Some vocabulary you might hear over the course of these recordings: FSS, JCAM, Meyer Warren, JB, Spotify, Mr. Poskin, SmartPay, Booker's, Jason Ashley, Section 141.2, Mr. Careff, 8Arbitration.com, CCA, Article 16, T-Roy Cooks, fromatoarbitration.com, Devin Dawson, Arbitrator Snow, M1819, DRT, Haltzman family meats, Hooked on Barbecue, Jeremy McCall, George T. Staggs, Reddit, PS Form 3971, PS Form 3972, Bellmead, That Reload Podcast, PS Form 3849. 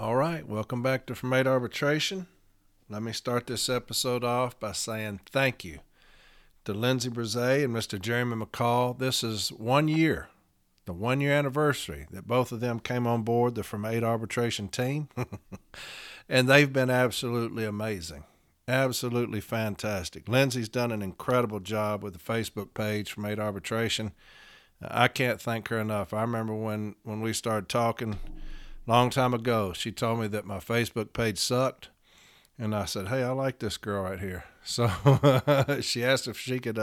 All right, welcome back to From Aid Arbitration. Let me start this episode off by saying thank you to Lindsay Brzee and Mr. Jeremy McCall. This is 1 year, the 1 year anniversary that both of them came on board the From Aid Arbitration team. And they've been absolutely amazing. Absolutely fantastic. Lindsay's done an incredible job with the Facebook page From Aid Arbitration. I can't thank her enough. I remember when we started talking a long time ago, she told me that my Facebook page sucked. And I said, hey, I like this girl right here. So she asked if she could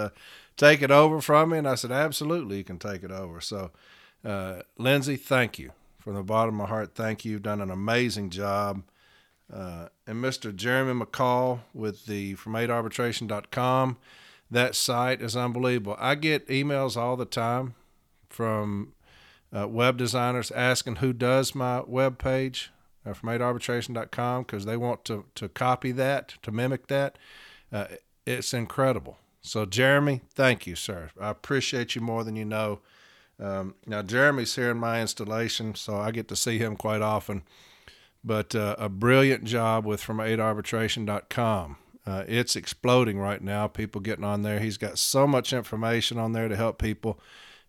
take it over from me. And I said, absolutely, you can take it over. So Lindsay, thank you. From the bottom of my heart, thank you. You've done an amazing job. And Mr. Jeremy McCall with the From 8Arbitration.com, that site is unbelievable. I get emails all the time from web designers asking who does my web page from 8Arbitration.com because they want to copy that, to mimic that. It's incredible. So, Jeremy, thank you, sir. I appreciate you more than you know. Now, Jeremy's here in my installation, so I get to see him quite often. But a brilliant job with From 8Arbitration.com. It's exploding right now, people getting on there. He's got so much information on there to help people.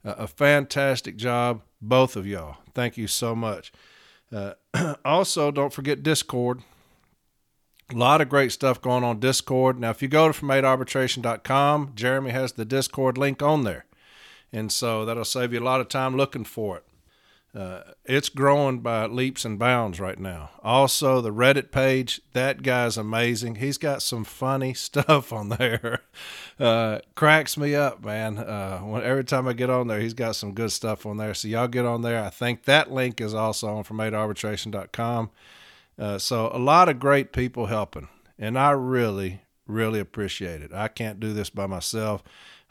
A fantastic job, both of y'all. Thank you so much. Also, don't forget Discord. A lot of great stuff going on Discord. Now, if you go to fromatoarbitration.com, Jeremy has the Discord link on there. And so that'll save you a lot of time looking for it. It's growing by leaps and bounds right now. Also, the Reddit page, that guy's amazing. He's got some funny stuff on there. Cracks me up, man. Every time I get on there, he's got some good stuff on there. So y'all get on there. I think that link is also on from 8Arbitration.com. So a lot of great people helping, and I really, really appreciate it. I can't do this by myself.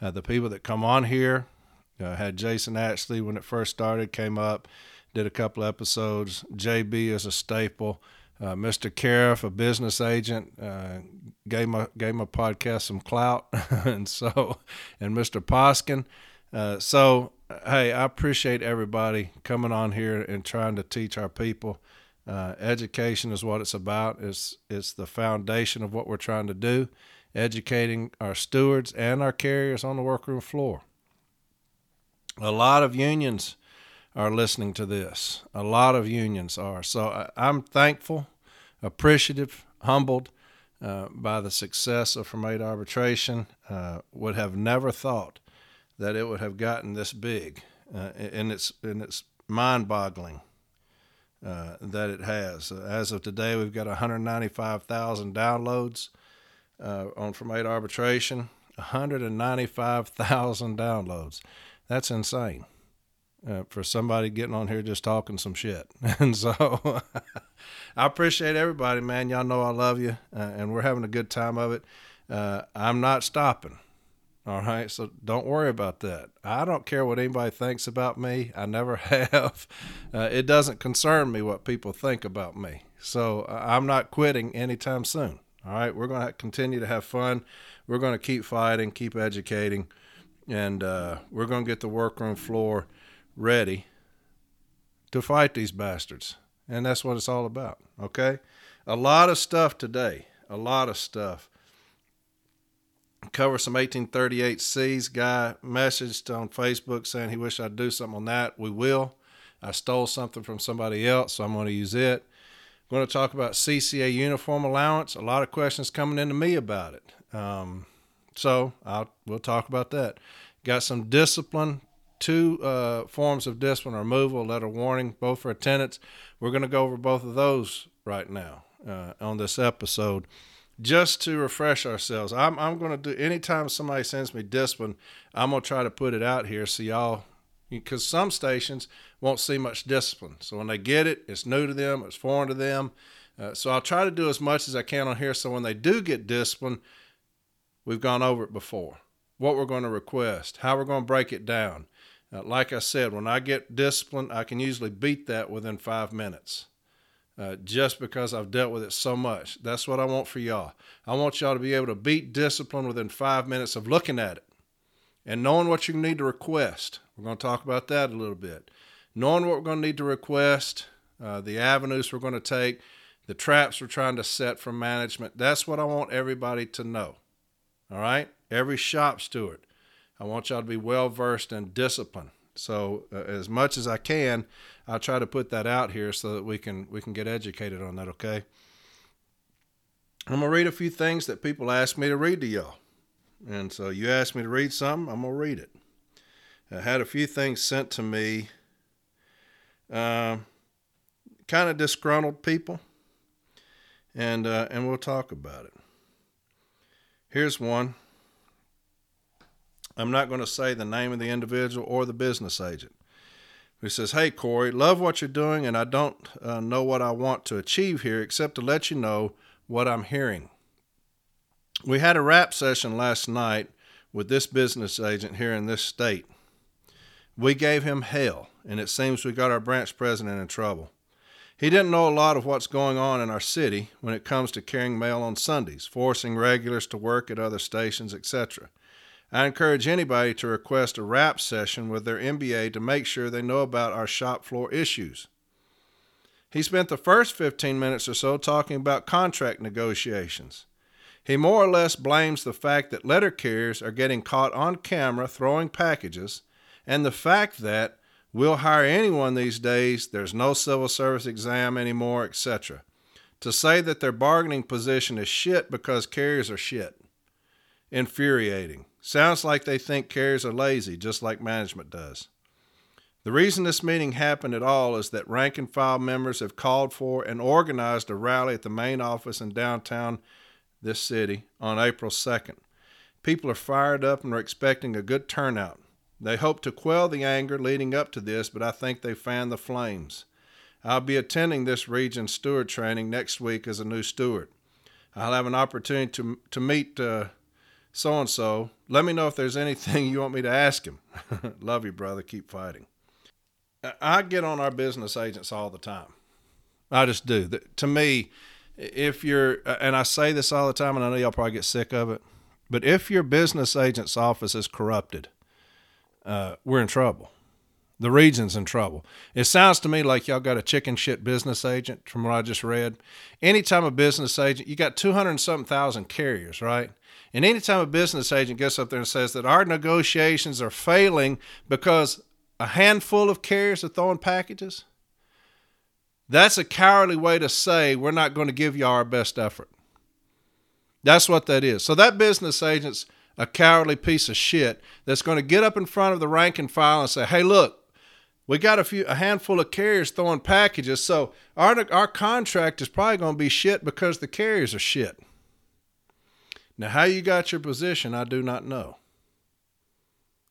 The people that come on here, had Jason Ashley when it first started, came up, did a couple episodes. JB is a staple. Mr. Careff, a business agent, gave my podcast some clout, and Mr. Poskin. So hey, I appreciate everybody coming on here and trying to teach our people. Education is what it's about. It's the foundation of what we're trying to do, educating our stewards and our carriers on the workroom floor. A lot of unions are listening to this. A lot of unions are. So I'm thankful, appreciative, humbled by the success of From Aid Arbitration. Would have never thought that it would have gotten this big. And it's mind-boggling that it has. As of today, we've got 195,000 downloads on From Aid Arbitration. 195,000 downloads. That's insane for somebody getting on here just talking some shit. And so I appreciate everybody, man. Y'all know I love you, and we're having a good time of it. I'm not stopping, all right? So don't worry about that. I don't care what anybody thinks about me. I never have. It doesn't concern me what people think about me. So I'm not quitting anytime soon, all right? We're going to continue to have fun. We're going to keep fighting, keep educating. And we're going to get the workroom floor ready to fight these bastards. And that's what it's all about, okay? A lot of stuff today, a lot of stuff. Cover some 1838C's. Guy messaged on Facebook saying he wished I'd do something on that. We will. I stole something from somebody else, so I'm going to use it. I'm going to talk about CCA uniform allowance. A lot of questions coming into me about it. So we'll talk about that. Got some discipline, two forms of discipline, removal, letter warning, both for attendance. We're going to go over both of those right now on this episode just to refresh ourselves. I'm going to do, anytime somebody sends me discipline, I'm going to try to put it out here so y'all, because some stations won't see much discipline. So when they get it, it's new to them, it's foreign to them. So I'll try to do as much as I can on here so when they do get discipline, we've gone over it before, what we're going to request, how we're going to break it down. Like I said, when I get disciplined, I can usually beat that within 5 minutes just because I've dealt with it so much. That's what I want for y'all. I want y'all to be able to beat discipline within 5 minutes of looking at it and knowing what you need to request. We're going to talk about that a little bit. Knowing what we're going to need to request the avenues we're going to take, the traps we're trying to set for management. That's what I want everybody to know. All right? Every shop steward. I want y'all to be well-versed in discipline. So as much as I can, I'll try to put that out here so that we can get educated on that, okay? I'm going to read a few things that people ask me to read to y'all. And so you asked me to read something, I'm going to read it. I had a few things sent to me, kind of disgruntled people, and we'll talk about it. Here's one. I'm not going to say the name of the individual or the business agent. He says, "Hey, Corey, love what you're doing, and I don't know what I want to achieve here except to let you know what I'm hearing. We had a wrap session last night with this business agent here in this state. We gave him hell, and it seems we got our branch president in trouble. He didn't know a lot of what's going on in our city when it comes to carrying mail on Sundays, forcing regulars to work at other stations, etc. I encourage anybody to request a wrap session with their MBA to make sure they know about our shop floor issues. He spent the first 15 minutes or so talking about contract negotiations. He more or less blames the fact that letter carriers are getting caught on camera throwing packages and the fact that we'll hire anyone these days, there's no civil service exam anymore, etc. To say that their bargaining position is shit because carriers are shit. Infuriating. Sounds like they think carriers are lazy, just like management does. The reason this meeting happened at all is that rank and file members have called for and organized a rally at the main office in downtown this city on April 2nd. People are fired up and are expecting a good turnout. They hope to quell the anger leading up to this, but I think they fanned the flames. I'll be attending this region steward training next week as a new steward. I'll have an opportunity to meet so-and-so. Let me know if there's anything you want me to ask him. Love you, brother. Keep fighting." I get on our business agents all the time. I just do. To me, if you're, and I say this all the time, and I know y'all probably get sick of it, but if your business agent's office is corrupted, we're in trouble. The region's in trouble. It sounds to me like y'all got a chicken shit business agent from what I just read. Anytime a business agent, you got 200,000 carriers, right? And anytime a business agent gets up there and says that our negotiations are failing because a handful of carriers are throwing packages, that's a cowardly way to say we're not going to give you our best effort. That's what that is. So that business agent's a cowardly piece of shit that's going to get up in front of the rank and file and say, "Hey, look, we got a handful of carriers throwing packages, so our contract is probably going to be shit because the carriers are shit." Now, how you got your position, I do not know.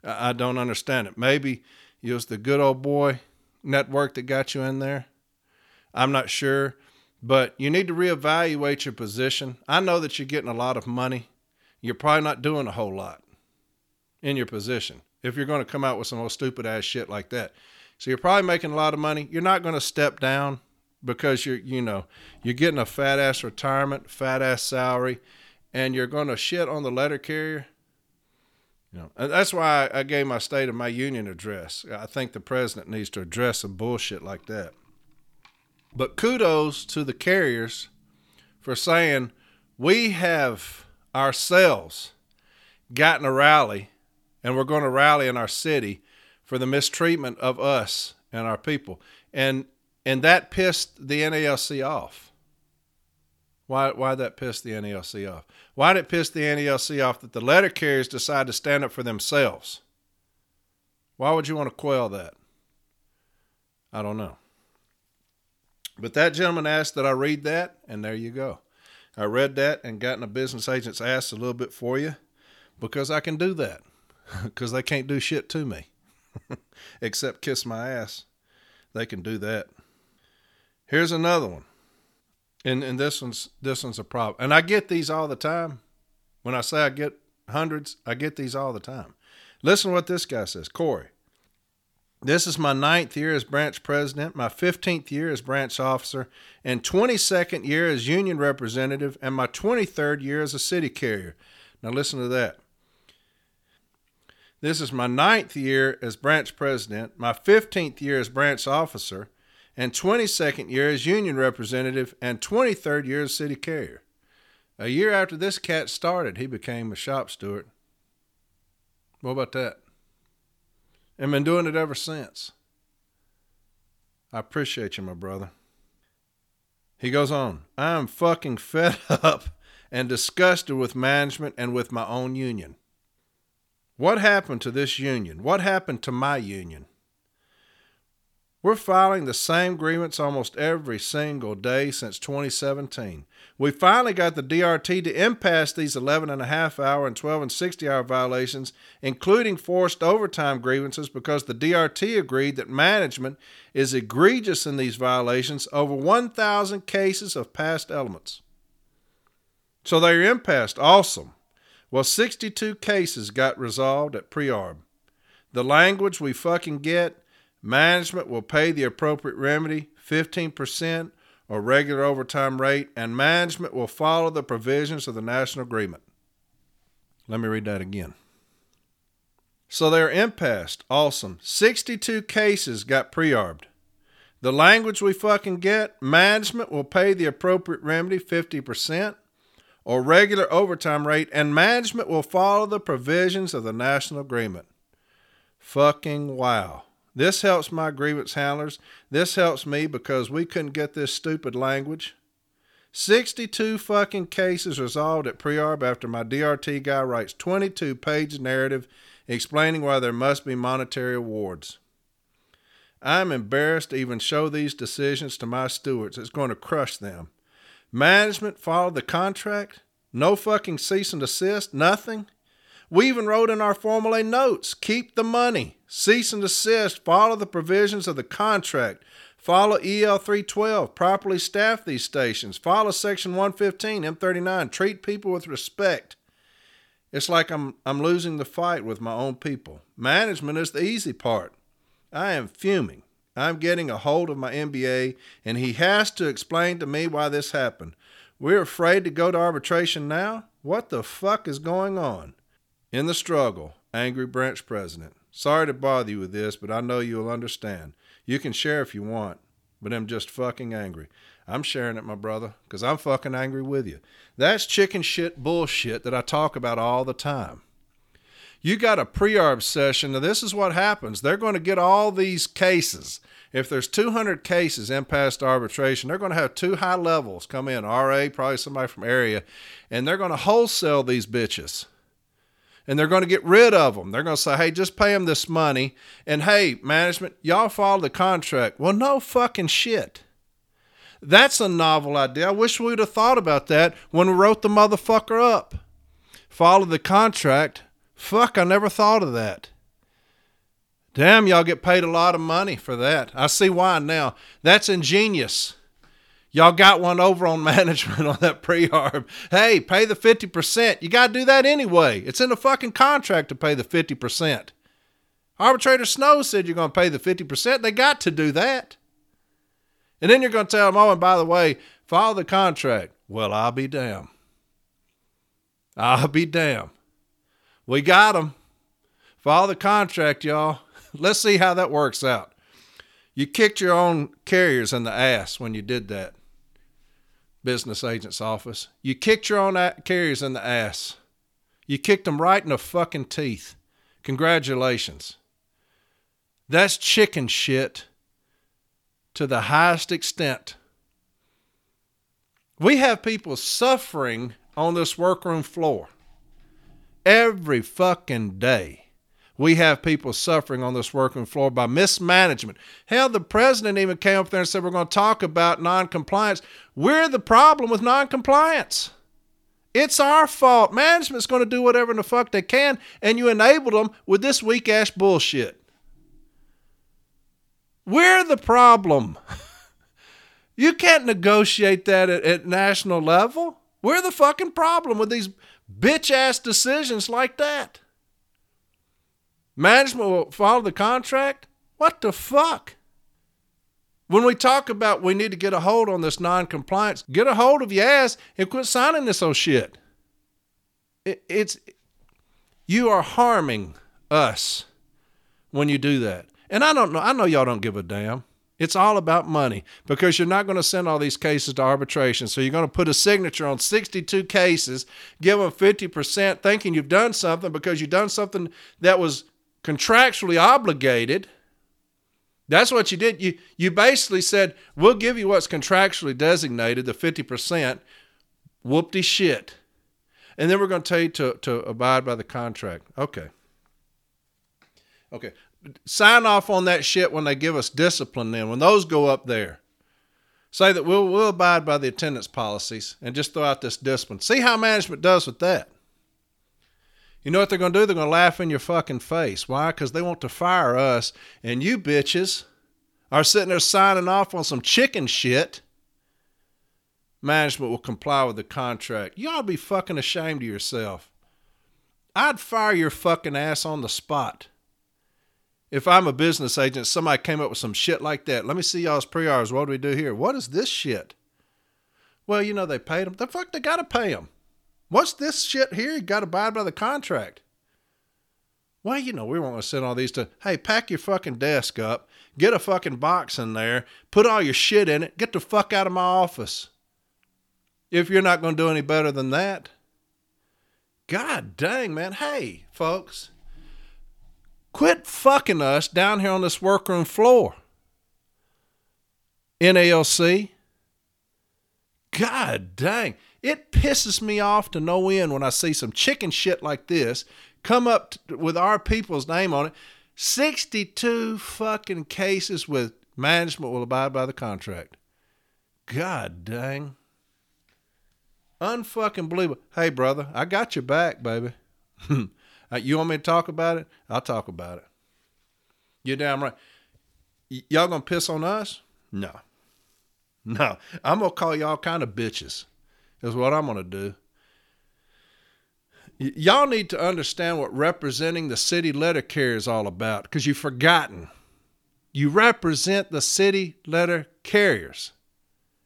I don't understand it. Maybe it was the good old boy network that got you in there. I'm not sure, but you need to reevaluate your position. I know that you're getting a lot of money. You're probably not doing a whole lot in your position if you're going to come out with some old stupid ass shit like that. So you're probably making a lot of money. You're not going to step down because you're getting a fat ass retirement, fat ass salary, and you're going to shit on the letter carrier. And that's why I gave my state of my union address. I think the president needs to address some bullshit like that. But kudos to the carriers for saying, we have ourselves gotten a rally, and we're going to rally in our city for the mistreatment of us and our people. And that pissed the NALC off. Why did that piss the NALC off? Why did it piss the NALC off that the letter carriers decide to stand up for themselves? Why would you want to quell that? I don't know. But that gentleman asked that I read that, and there you go. I read that and gotten a business agent's ass a little bit for you because I can do that because they can't do shit to me except kiss my ass. They can do that. Here's another one. And this one's a problem. And I get these all the time. When I say I get hundreds, I get these all the time. Listen to what this guy says. "Corey, this is my 9th year as branch president, my 15th year as branch officer, and 22nd year as union representative, and my 23rd year as a city carrier." Now listen to that. "This is my 9th year as branch president, my 15th year as branch officer, and 22nd year as union representative and 23rd year as city carrier. A year after this cat started, he became a shop steward. What about that? And been doing it ever since. I appreciate you, my brother. He goes on, I'm fucking fed up and disgusted with management and with my own union. What happened to this union? What happened to my union? We're filing the same grievance almost every single day since 2017. We finally got the DRT to impasse these 11.5-hour and 12 and 60-hour violations, including forced overtime grievances, because the DRT agreed that management is egregious in these violations, over 1,000 cases of past elements. So they're impassed. Awesome. Well, 62 cases got resolved at pre-arb. The language we fucking get: management will pay the appropriate remedy, 15% or regular overtime rate, and management will follow the provisions of the national agreement. Let me read that again. So they're impassed. Awesome. 62 cases got pre-arbed. The language we fucking get: management will pay the appropriate remedy, 50%, or regular overtime rate, and management will follow the provisions of the national agreement. Fucking wow. This helps my grievance handlers. This helps me because we couldn't get this stupid language. 62 fucking cases resolved at pre-arb after my DRT guy writes 22-page narrative explaining why there must be monetary awards. I'm embarrassed to even show these decisions to my stewards. It's going to crush them. Management followed the contract. No fucking cease and desist. Nothing. We even wrote in our formulae notes, keep the money, cease and desist, follow the provisions of the contract, follow EL 312, properly staff these stations, follow Section 115, M39, treat people with respect. It's like I'm losing the fight with my own people. Management is the easy part. I am fuming. I'm getting a hold of my MBA, and he has to explain to me why this happened. We're afraid to go to arbitration now? What the fuck is going on? In the struggle, angry branch president. Sorry to bother you with this, but I know you'll understand. You can share if you want, but I'm just fucking angry. I'm sharing it, my brother, because I'm fucking angry with you. That's chicken shit bullshit that I talk about all the time. You got a pre-arb session. Now, this is what happens. They're going to get all these cases. If there's 200 cases impasse to arbitration, they're going to have two high levels come in, RA, probably somebody from area, and they're going to wholesale these bitches. And they're going to get rid of them. They're going to say, hey, just pay them this money. And hey, management, y'all follow the contract. Well, no fucking shit. That's a novel idea. I wish we would have thought about that when we wrote the motherfucker up. Follow the contract. Fuck, I never thought of that. Damn, y'all get paid a lot of money for that. I see why now. That's ingenious. Y'all got one over on management on that pre-arb. Hey, pay the 50%. You got to do that anyway. It's in the fucking contract to pay the 50%. Arbitrator Snow said you're going to pay the 50%. They got to do that. And then you're going to tell them, oh, and by the way, follow the contract. Well, I'll be damned. I'll be damned. We got them. Follow the contract, y'all. Let's see how that works out. You kicked your own carriers in the ass when you did that. Business agent's office. You kicked your own carriers in the ass. You kicked them right in the fucking teeth. Congratulations. That's chicken shit to the highest extent. We have people suffering on this workroom floor. Every fucking day we have people suffering on this workroom floor by mismanagement. Hell, the president even came up there and said, we're going to talk about noncompliance. We're the problem with noncompliance. It's our fault. Management's going to do whatever in the fuck they can, and you enabled them with this weak-ass bullshit. We're the problem. You can't negotiate that at national level. We're the fucking problem with these bitch-ass decisions like that. Management will follow the contract? What the fuck? When we talk about we need to get a hold on this non-compliance, get a hold of your ass and quit signing this old shit. You are harming us when you do that. And I know y'all don't give a damn. It's all about money because you're not going to send all these cases to arbitration. So you're going to put a signature on 62 cases, give them 50%, thinking you've done something because you've done something that was contractually obligated. That's what you did. You basically said, we'll give you what's contractually designated, the 50%, whoopty shit. And then we're going to tell you to abide by the contract. Okay. Sign off on that shit when they give us discipline then. When those go up there, say that we'll abide by the attendance policies and just throw out this discipline. See how management does with that. You know what they're going to do? They're going to laugh in your fucking face. Why? Because they want to fire us. And you bitches are sitting there signing off on some chicken shit. Management will comply with the contract. You ought to be fucking ashamed of yourself. I'd fire your fucking ass on the spot. If I'm a business agent, somebody came up with some shit like that. Let me see y'all's pre-hours. What do we do here? What is this shit? Well, you know, they paid them. The fuck, they got to pay them. What's this shit here? You got to abide by the contract. Well, you know, we weren't going to send all these to, hey, pack your fucking desk up, get a fucking box in there, put all your shit in it, get the fuck out of my office. If you're not going to do any better than that. God dang, man. Hey, folks. Quit fucking us down here on this workroom floor. NALC. God dang. It pisses me off to no end when I see some chicken shit like this come up with our people's name on it. 62 fucking cases with management will abide by the contract. God dang. Unfucking believable. Hey, brother, I got your back, baby. You want me to talk about it? I'll talk about it. You're damn right. Y'all going to piss on us? No. I'm going to call y'all kind of bitches is what I'm going to do. Y'all need to understand what representing the city letter carrier is all about because you've forgotten. You represent the city letter carriers.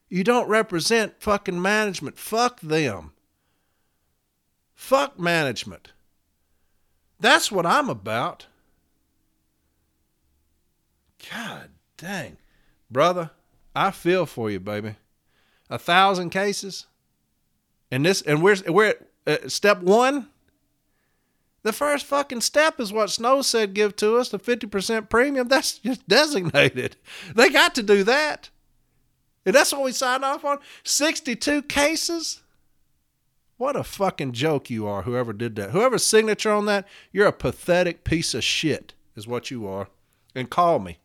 You don't represent fucking management. Fuck them. Fuck management. That's what I'm about. God dang. Brother, I feel for you, baby. 1,000 cases. And we're at step one. The first fucking step is what Snow said give to us, the 50% premium. That's just designated. They got to do that. And that's what we signed off on. 62 cases. What a fucking joke you are, whoever did that. Whoever's signature on that, you're a pathetic piece of shit is what you are. And call me.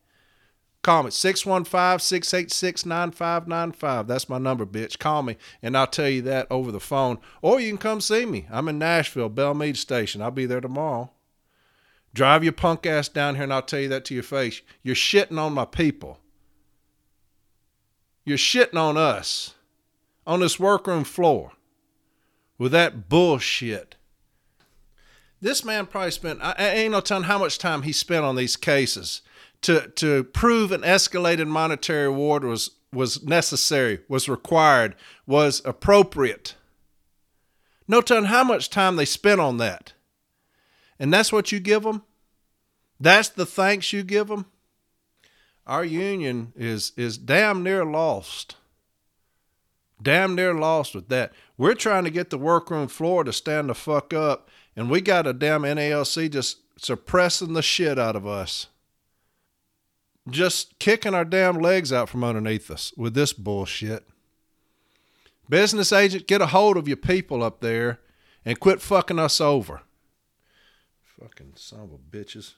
Call me. 615-686-9595. That's my number, bitch. Call me, and I'll tell you that over the phone. Or you can come see me. I'm in Nashville, Bellmead Station. I'll be there tomorrow. Drive your punk ass down here, and I'll tell you that to your face. You're shitting on my people. You're shitting on us. On this workroom floor. With that bullshit. This man probably spent, I ain't no telling how much time he spent on these cases to prove an escalated monetary award was necessary, was required, was appropriate. No telling how much time they spent on that. And that's what you give them? That's the thanks you give them? Our union is damn near lost. Damn near lost with that. We're trying to get the workroom floor to stand the fuck up, and we got a damn NALC just suppressing the shit out of us. Just kicking our damn legs out from underneath us with this bullshit. Business agent, get a hold of your people up there and quit fucking us over. Fucking son of a bitches.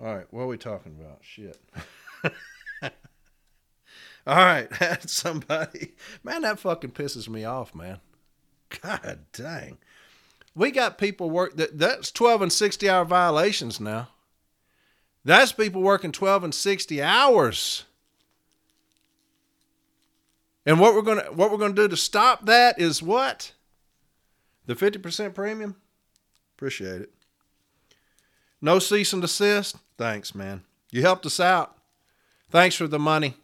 All right, what are we talking about? Shit. All right, that's somebody. Man, that fucking pisses me off, man. God dang. We got people work. That's 12 and 60-hour violations now. That's people working 12 and 60 hours. And what we're gonna do to stop that is what? The 50% premium? Appreciate it. No cease and desist? Thanks, man. You helped us out. Thanks for the money.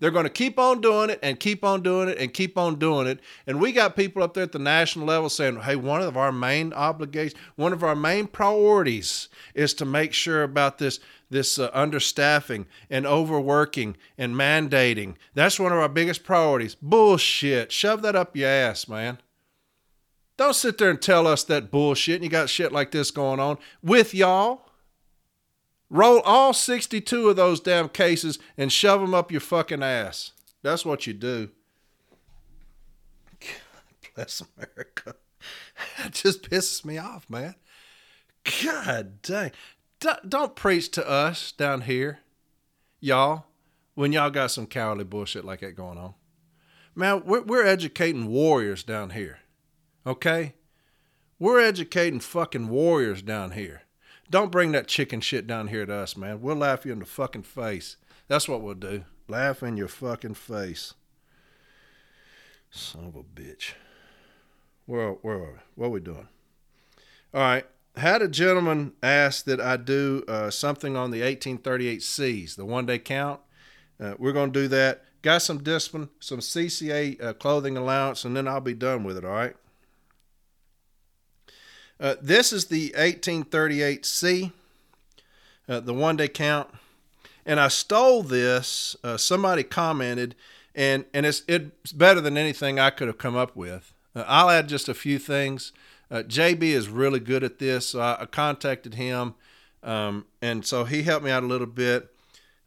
They're going to keep on doing it and keep on doing it and keep on doing it. And we got people up there at the national level saying, hey, one of our main obligations, one of our main priorities is to make sure about this understaffing and overworking and mandating. That's one of our biggest priorities. Bullshit. Shove that up your ass, man. Don't sit there and tell us that bullshit and you got shit like this going on with y'all. Roll all 62 of those damn cases and shove them up your fucking ass. That's what you do. God bless America. That just pisses me off, man. God dang. Don't preach to us down here, y'all, when y'all got some cowardly bullshit like that going on. Man, we're educating warriors down here, okay? We're educating fucking warriors down here. Don't bring that chicken shit down here to us, man. We'll laugh you in the fucking face. That's what we'll do. Laugh in your fucking face. Son of a bitch. Where are we? What are we doing? All right. Had a gentleman ask that I do something on the 1838Cs, the one-day count. We're going to do that. Got some discipline, some CCA clothing allowance, and then I'll be done with it, all right? This is the 1838C, the one-day count. And I stole this. Somebody commented, and it's better than anything I could have come up with. I'll add just a few things. JB is really good at this. So I contacted him, and so he helped me out a little bit.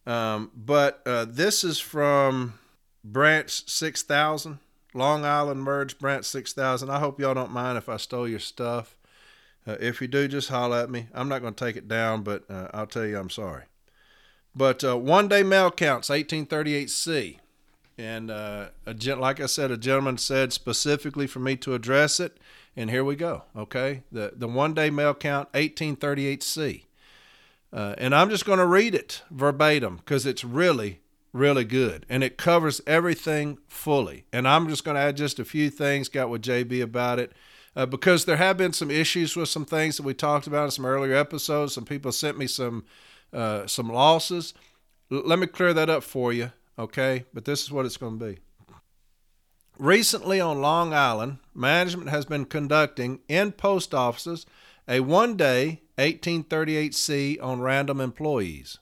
But this is from Branch 6000, Long Island Merge Branch 6000. I hope y'all don't mind if I stole your stuff. If you do, just holler at me. I'm not going to take it down, but I'll tell you I'm sorry. But one-day mail counts, 1838C. And like I said, a gentleman said specifically for me to address it. And here we go, okay? The one-day mail count, 1838C. And I'm just going to read it verbatim because it's really, really good. And it covers everything fully. And I'm just going to add just a few things, got with JB about it. Because there have been some issues with some things that we talked about in some earlier episodes. Some people sent me some losses. Let me clear that up for you, okay? But this is what it's going to be. Recently on Long Island, management has been conducting in post offices a one-day 1838C on random employees.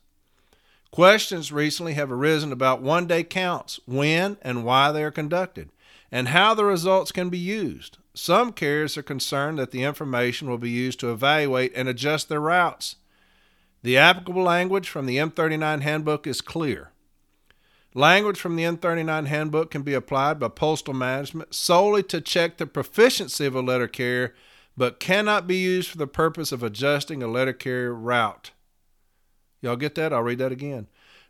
Questions recently have arisen about one-day counts, when and why they are conducted, and how the results can be used. Some carriers are concerned that the information will be used to evaluate and adjust their routes. The applicable language from the M39 handbook is clear. Language from the M39 handbook can be applied by postal management solely to check the proficiency of a letter carrier, but cannot be used for the purpose of adjusting a letter carrier route. Y'all get that? I'll read that again.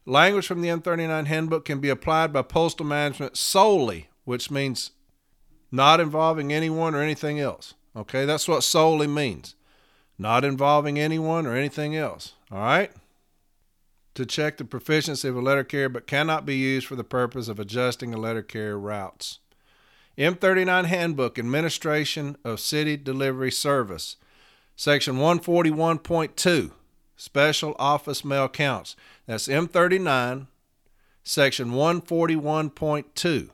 Language from the M39 handbook can be applied by postal management solely, which means not involving anyone or anything else. Okay, that's what solely means. Not involving anyone or anything else. All right? To check the proficiency of a letter carrier, but cannot be used for the purpose of adjusting a letter carrier routes. M39 Handbook, Administration of City Delivery Service. Section 141.2, Special Office Mail Counts. That's M39, Section 141.2.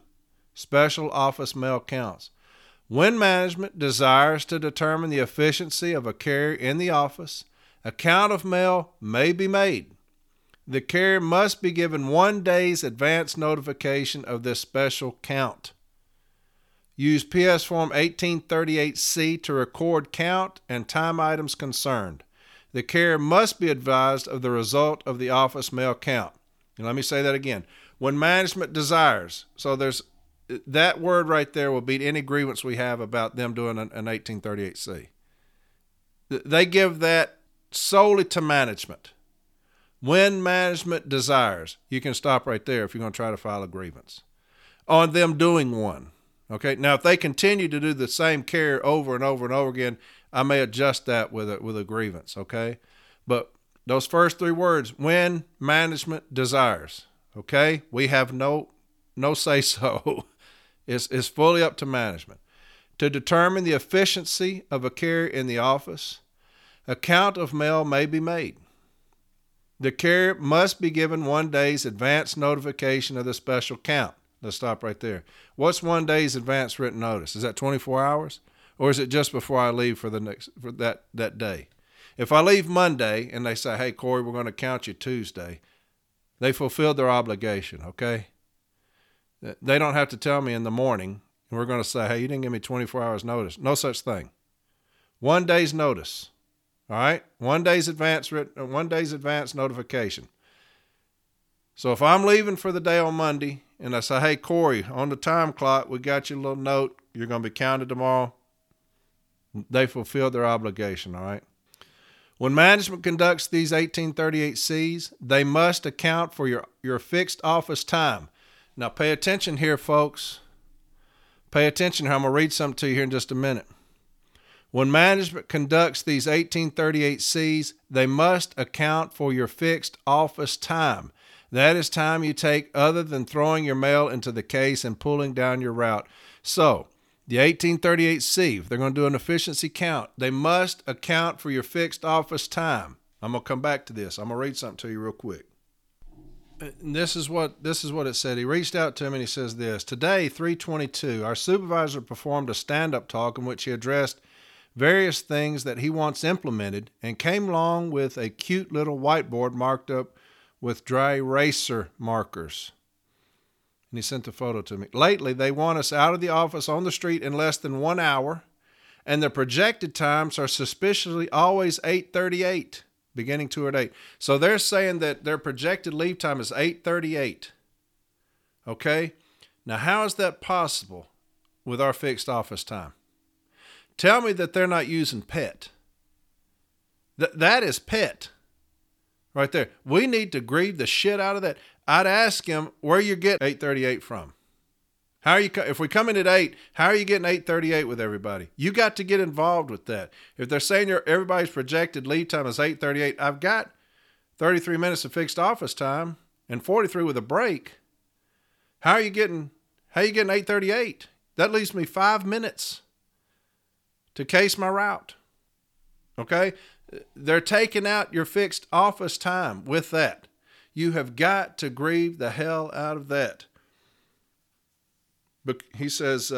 Special office mail counts. When management desires to determine the efficiency of a carrier in the office, a count of mail may be made. The carrier must be given 1 day's advance notification of this special count. Use PS Form 1838C to record count and time items concerned. The carrier must be advised of the result of the office mail count. And let me say that again. When management desires, so there's that word right there will beat any grievance we have about them doing an 1838C. They give that solely to management. When management desires, you can stop right there if you're going to try to file a grievance on them doing one. Okay. Now, if they continue to do the same carrier over and over and over again, I may adjust that with a grievance. Okay. But those first three words, when management desires, okay, we have no say so. It's fully up to management to determine the efficiency of a carrier in the office. A count of mail may be made. The carrier must be given 1 day's advance notification of the special count. Let's stop right there. What's 1 day's advance written notice? Is that 24 hours? Or is it just before I leave for the next for that day? If I leave Monday and they say, hey, Corey, we're going to count you Tuesday, they fulfilled their obligation, okay? They don't have to tell me in the morning, and we're going to say, hey, you didn't give me 24 hours notice. No such thing. 1 day's notice, all right? 1 day's advance written, 1 day's advance notification. So if I'm leaving for the day on Monday and I say, hey, Corey, on the time clock, we got your little note. You're going to be counted tomorrow. They fulfilled their obligation, all right? When management conducts these 1838Cs, they must account for your fixed office time. Now, pay attention here, folks. Pay attention here. I'm going to read something to you here in just a minute. When management conducts these 1838Cs, they must account for your fixed office time. That is time you take other than throwing your mail into the case and pulling down your route. So, the 1838C, if they're going to do an efficiency count, they must account for your fixed office time. I'm going to come back to this. I'm going to read something to you real quick. And this is what it said. He reached out to him and he says this. Today, 322, our supervisor performed a stand-up talk in which he addressed various things that he wants implemented and came along with a cute little whiteboard marked up with dry eraser markers. And he sent the photo to me. Lately, they want us out of the office on the street in less than 1 hour, and their projected times are suspiciously always 8:38, beginning 2 at 8. So they're saying that their projected leave time is 8:38. Okay? Now, how is that possible with our fixed office time? Tell me that they're not using PET. That is PET right there. We need to grieve the shit out of that. I'd ask him where you get 8:38 from. How are you? If we come in at 8, how are you getting 8:38 with everybody? You got to get involved with that. If they're saying everybody's projected leave time is 8:38, I've got 33 minutes of fixed office time and 43 with a break. How are you getting 8:38? That leaves me 5 minutes to case my route. Okay, they're taking out your fixed office time with that. You have got to grieve the hell out of that. But he says,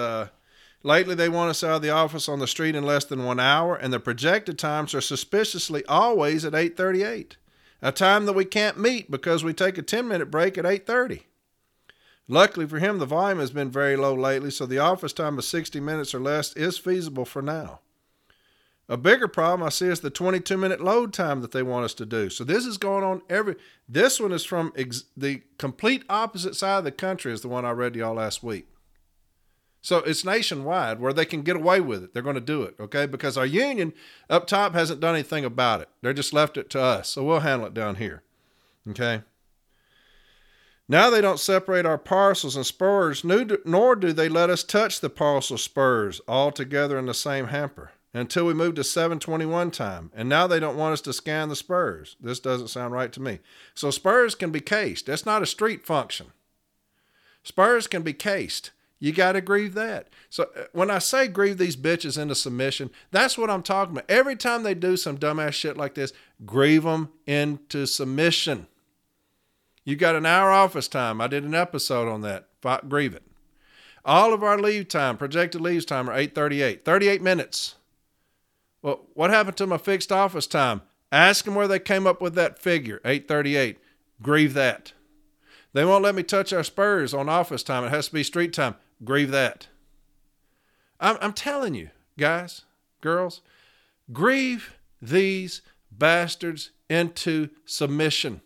lately they want us out of the office on the street in less than 1 hour, and the projected times are suspiciously always at 8:38, a time that we can't meet because we take a 10-minute break at 8:30. Luckily for him, the volume has been very low lately, so the office time of 60 minutes or less is feasible for now. A bigger problem I see is the 22-minute load time that they want us to do. So this is going on this one is from the complete opposite side of the country is the one I read to y'all last week. So it's nationwide where they can get away with it. They're going to do it, okay? Because our union up top hasn't done anything about it. They just left it to us. So we'll handle it down here, okay? Now they don't separate our parcels and spurs, nor do they let us touch the parcel spurs all together in the same hamper. Until we moved to 721 time. And now they don't want us to scan the spurs. This doesn't sound right to me. So spurs can be cased. That's not a street function. Spurs can be cased. You got to grieve that. So when I say grieve these bitches into submission, that's what I'm talking about. Every time they do some dumbass shit like this, grieve them into submission. You got an hour office time. I did an episode on that. Grieve it. All of our leave time, projected leave time are 8:38. 38 minutes. Well, what happened to my fixed office time? Ask them where they came up with that figure, 8:38. Grieve that. They won't let me touch our spurs on office time. It has to be street time. Grieve that. I'm telling you, guys, girls, grieve these bastards into submission.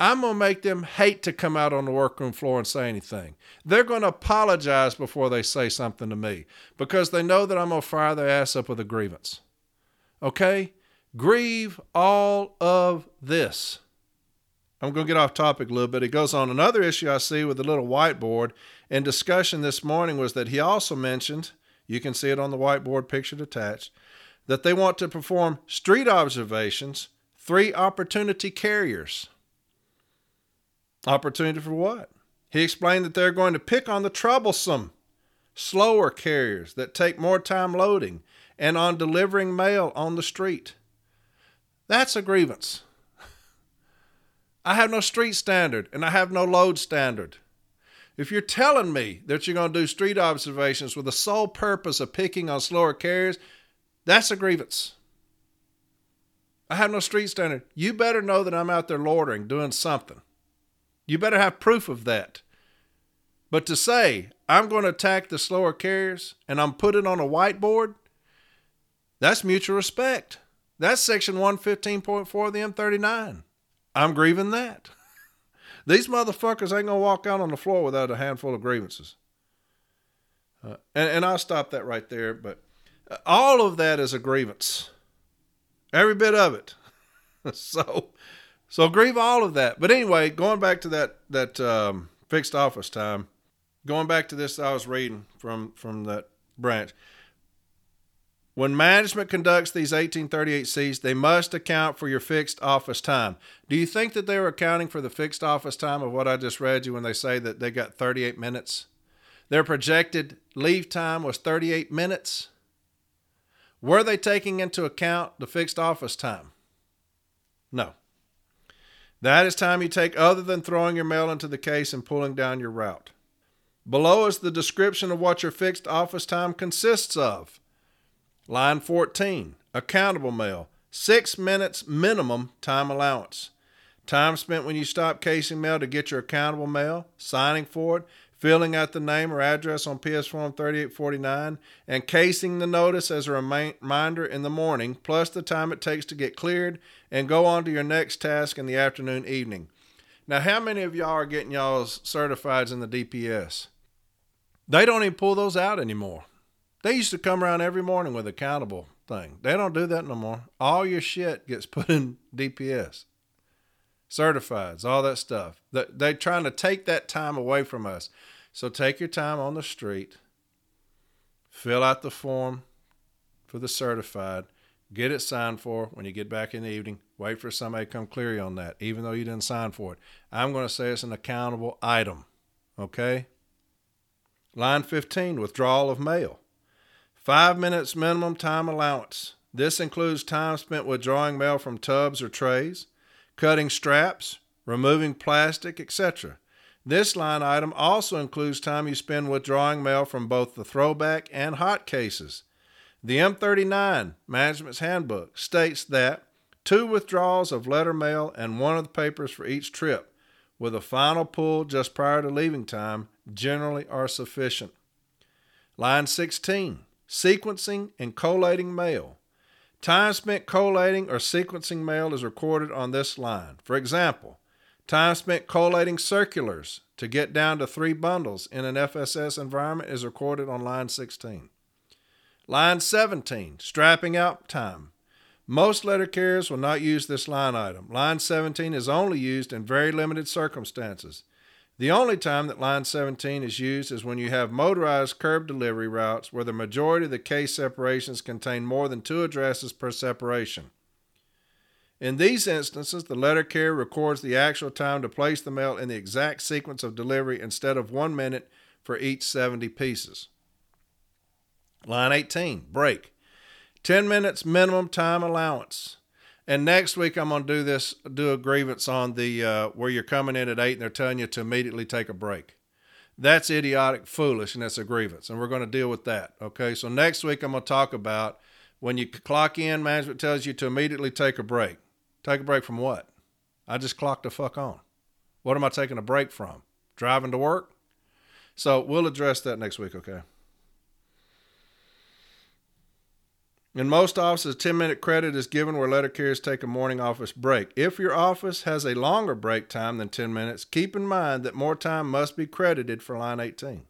I'm going to make them hate to come out on the workroom floor and say anything. They're going to apologize before they say something to me because they know that I'm going to fire their ass up with a grievance. Okay? Grieve all of this. I'm going to get off topic a little bit. It goes on. Another issue I see with the little whiteboard in discussion this morning was that he also mentioned, you can see it on the whiteboard picture attached, that they want to perform street observations, 3 opportunity carriers. Opportunity for what? He explained that they're going to pick on the troublesome, slower carriers that take more time loading and on delivering mail on the street. That's a grievance. I have no street standard and I have no load standard. If you're telling me that you're going to do street observations with the sole purpose of picking on slower carriers, that's a grievance. I have no street standard. You better know that I'm out there loitering, doing something. You better have proof of that. But to say, I'm going to attack the slower carriers and I'm putting on a whiteboard, that's mutual respect. That's Section 115.4 of the M39. I'm grieving that. These motherfuckers ain't going to walk out on the floor without a handful of grievances. And I'll stop that right there. But all of that is a grievance. Every bit of it. So grieve all of that. But anyway, going back to that fixed office time, going back to this I was reading from that branch. When management conducts these 1838Cs, they must account for your fixed office time. Do you think that they were accounting for the fixed office time of what I just read you when they say that they got 38 minutes? Their projected leave time was 38 minutes. Were they taking into account the fixed office time? No. That is time you take other than throwing your mail into the case and pulling down your route. Below is the description of what your fixed office time consists of. Line 14, accountable mail, 6 minutes minimum time allowance. Time spent when you stop casing mail to get your accountable mail, signing for it, filling out the name or address on PS Form 3849, and casing the notice as a reminder in the morning, plus the time it takes to get cleared and go on to your next task in the afternoon, evening. Now, how many of y'all are getting y'all's certifieds in the DPS? They don't even pull those out anymore. They used to come around every morning with accountable thing. They don't do that no more. All your shit gets put in DPS. Certifieds, all that stuff. They're trying to take that time away from us. So take your time on the street. Fill out the form for the certified. Get it signed for when you get back in the evening. Wait for somebody to come clear you on that, even though you didn't sign for it. I'm going to say it's an accountable item. Okay? Line 15, withdrawal of mail. 5 minutes minimum time allowance. This includes time spent withdrawing mail from tubs or trays, cutting straps, removing plastic, etc. This line item also includes time you spend withdrawing mail from both the throwback and hot cases. The M39 Management's Handbook states that 2 withdrawals of letter mail and 1 of the papers for each trip, with a final pull just prior to leaving time, generally are sufficient. Line 16. Sequencing and collating mail. Time spent collating or sequencing mail is recorded on this line. For example, time spent collating circulars to get down to 3 bundles in an FSS environment is recorded on line 16. Line 17, strapping out time. Most letter carriers will not use this line item. Line 17 is only used in very limited circumstances. The only time that line 17 is used is when you have motorized curb delivery routes where the majority of the case separations contain more than 2 addresses per separation. In these instances, the letter carrier records the actual time to place the mail in the exact sequence of delivery instead of 1 minute for each 70 pieces. Line 18, break. 10 minutes minimum time allowance. And next week I'm going to do a grievance on the where you're coming in at 8 and they're telling you to immediately take a break. That's idiotic, foolish, and that's a grievance. And we're going to deal with that. Okay, so next week I'm going to talk about when you clock in, management tells you to immediately take a break. Take a break from what? I just clocked the fuck on. What am I taking a break from? Driving to work? So we'll address that next week, okay? In most offices, a 10-minute credit is given where letter carriers take a morning office break. If your office has a longer break time than 10 minutes, keep in mind that more time must be credited for line 18.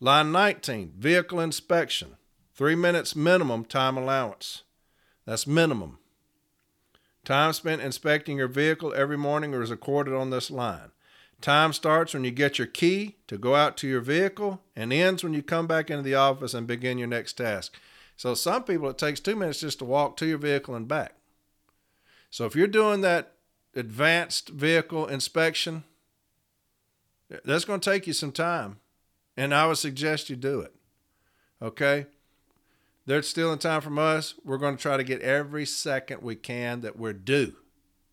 Line 19, vehicle inspection. 3 minutes minimum time allowance. That's minimum. Time spent inspecting your vehicle every morning is recorded on this line. Time starts when you get your key to go out to your vehicle and ends when you come back into the office and begin your next task. So some people, it takes 2 minutes just to walk to your vehicle and back. So if you're doing that advanced vehicle inspection, that's going to take you some time. And I would suggest you do it. Okay? They're stealing time from us. We're going to try to get every second we can that we're due.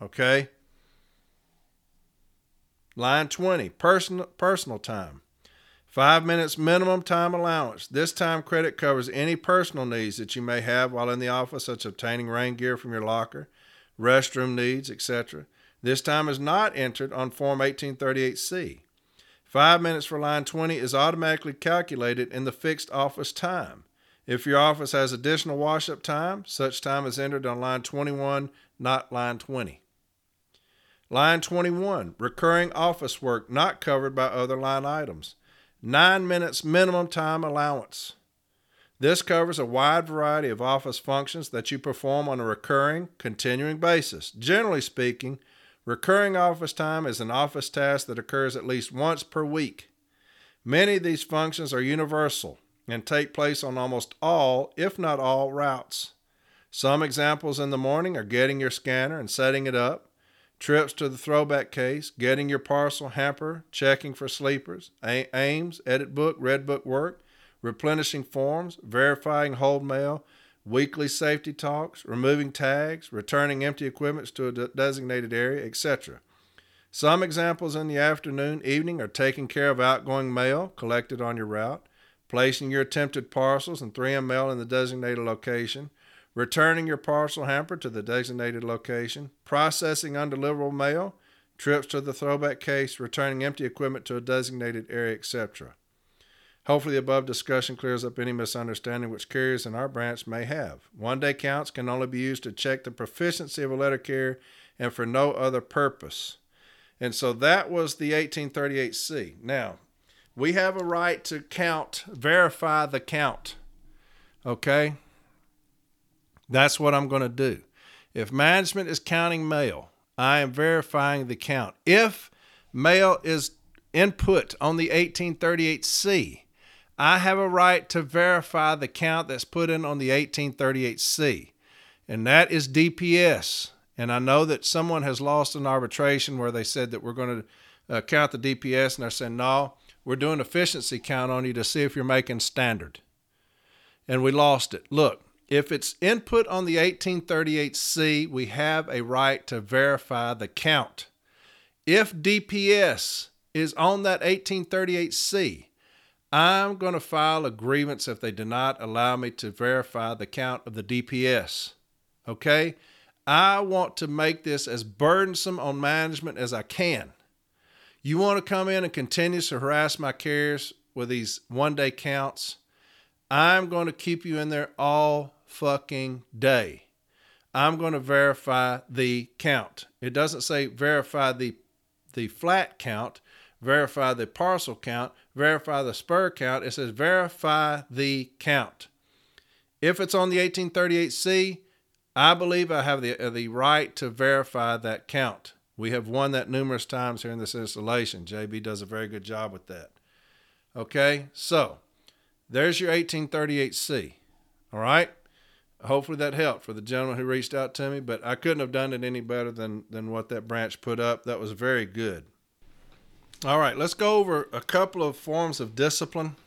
Okay? Line 20, personal time. 5 minutes minimum time allowance. This time credit covers any personal needs that you may have while in the office, such as obtaining rain gear from your locker, restroom needs, etc. This time is not entered on Form 1838C. 5 minutes for line 20 is automatically calculated in the fixed office time. If your office has additional wash-up time, such time is entered on line 21, not line 20. Line 21, recurring office work not covered by other line items. 9 minutes minimum time allowance. This covers a wide variety of office functions that you perform on a recurring, continuing basis. Generally speaking, recurring office time is an office task that occurs at least once per week. Many of these functions are universal and take place on almost all, if not all, routes. Some examples in the morning are getting your scanner and setting it up, trips to the throwback case, getting your parcel hamper, checking for sleepers, aims, edit book, red book work, replenishing forms, verifying hold mail, weekly safety talks, removing tags, returning empty equipment to a designated area, etc. Some examples in the afternoon, evening are taking care of outgoing mail collected on your route, placing your attempted parcels and 3M mail in the designated location, returning your parcel hamper to the designated location, processing undeliverable mail, trips to the throwback case, returning empty equipment to a designated area, etc. Hopefully the above discussion clears up any misunderstanding which carriers in our branch may have. One-day counts can only be used to check the proficiency of a letter carrier and for no other purpose. And so that was the 1838C. Now, we have a right to count, verify the count, okay? That's what I'm going to do. If management is counting mail, I am verifying the count. If mail is input on the 1838C, I have a right to verify the count that's put in on the 1838C, and that is DPS. And I know that someone has lost an arbitration where they said that we're going to count the DPS, and they're saying, no, we're doing efficiency count on you to see if you're making standard. And we lost it. Look. If it's input on the 1838C, we have a right to verify the count. If DPS is on that 1838C, I'm going to file a grievance if they do not allow me to verify the count of the DPS. Okay? I want to make this as burdensome on management as I can. You want to come in and continue to harass my carriers with these one-day counts? I'm going to keep you in there all fucking day. I'm going to verify the count. It doesn't say verify the flat count, verify the parcel count, verify the spur count. It says verify the count. If it's on the 1838C, I believe I have the right to verify that count. We have won that numerous times here in this installation. JB does a very good job with that. Okay, so there's your 1838C. All right. Hopefully that helped for the gentleman who reached out to me, but I couldn't have done it any better than what that branch put up. That was very good. All right. Let's go over a couple of forms of discipline.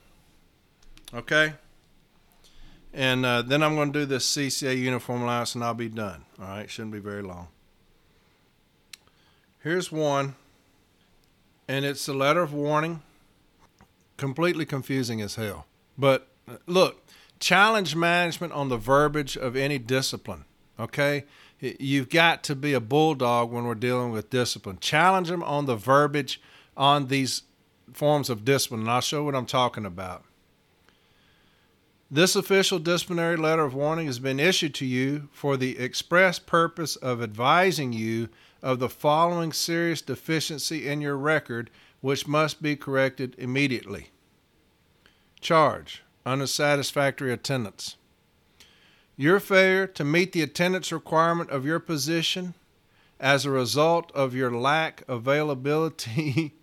Okay. And then I'm going to do this CCA uniform allowance and I'll be done. All right. Shouldn't be very long. Here's one. And it's a letter of warning. Completely confusing as hell. But look, challenge management on the verbiage of any discipline, okay? You've got to be a bulldog when we're dealing with discipline. Challenge them on the verbiage on these forms of discipline, and I'll show what I'm talking about. This official disciplinary letter of warning has been issued to you for the express purpose of advising you of the following serious deficiency in your record, which must be corrected immediately. Charge, unsatisfactory attendance. Your failure to meet the attendance requirement of your position as a result of your lack of availability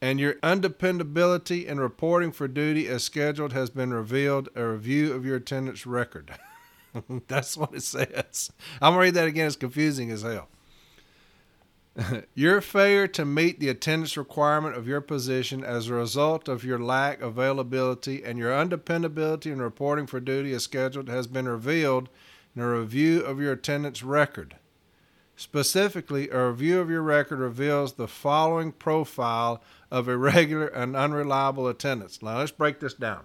and your undependability in reporting for duty as scheduled has been revealed. A review of your attendance record. That's what it says. I'm going to read that again. It's confusing as hell. Your failure to meet the attendance requirement of your position as a result of your lack of availability and your undependability in reporting for duty as scheduled has been revealed in a review of your attendance record. Specifically, a review of your record reveals the following profile of irregular and unreliable attendance. Now, let's break this down.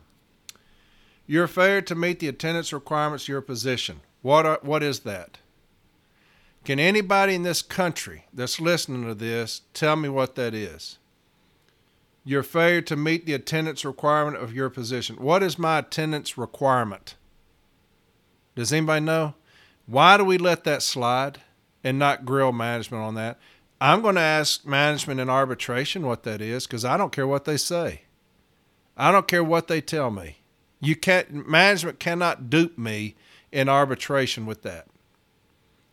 Your failure to meet the attendance requirements of your position. What is that? Can anybody in this country that's listening to this tell me what that is? Your failure to meet the attendance requirement of your position. What is my attendance requirement? Does anybody know? Why do we let that slide and not grill management on that? I'm going to ask management in arbitration what that is, because I don't care what they say. I don't care what they tell me. You can't, management cannot dupe me in arbitration with that.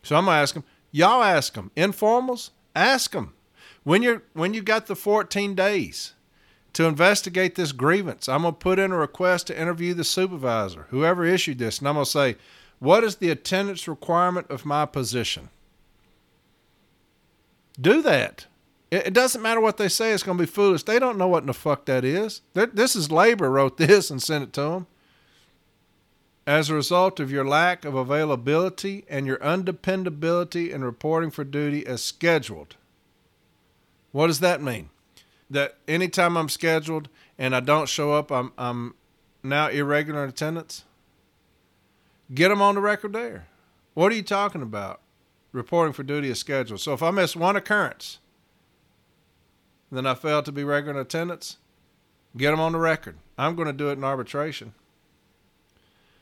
So I'm going to ask them. Y'all ask them. Informals, ask them. When you got the 14 days to investigate this grievance, I'm going to put in a request to interview the supervisor, whoever issued this, and I'm going to say, what is the attendance requirement of my position? Do that. It doesn't matter what they say. It's going to be foolish. They don't know what in the fuck that is. This is labor wrote this and sent it to them. As a result of your lack of availability and your undependability in reporting for duty as scheduled. What does that mean? That anytime I'm scheduled and I don't show up, I'm now irregular in attendance? Get them on the record there. What are you talking about? Reporting for duty as scheduled. So if I miss one occurrence, then I fail to be regular in attendance, get them on the record. I'm going to do it in arbitration.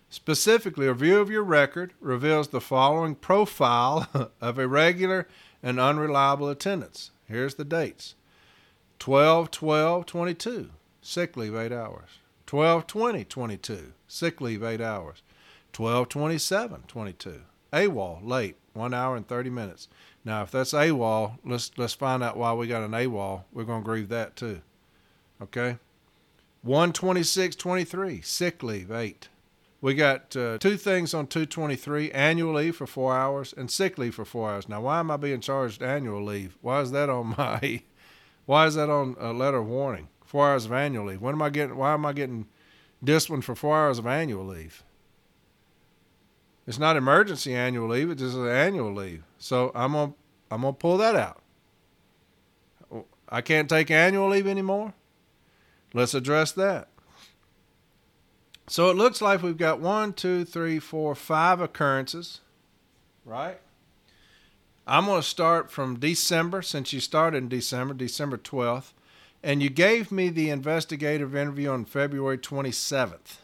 Specifically, a review of your record reveals the following profile of irregular and unreliable attendance. Here's the dates. 12-12-22, sick leave 8 hours. 12-20-22, sick leave 8 hours. 12-27-22, AWOL, late, 1 hour and 30 minutes. Now, if that's AWOL, let's find out why we got an AWOL. We're going to grieve that too, okay? 126-23, sick leave 8. We got two things on 223, annual leave for 4 hours and sick leave for 4 hours. Now, why am I being charged annual leave? Why is that on a letter of warning? 4 hours of annual leave. Why am I getting disciplined for 4 hours of annual leave? It's not emergency annual leave. It's just an annual leave. So I'm gonna pull that out. I can't take annual leave anymore. Let's address that. So it looks like we've got 5 occurrences, right? I'm going to start from December, since you started in December 12th, and you gave me the investigative interview on February 27th,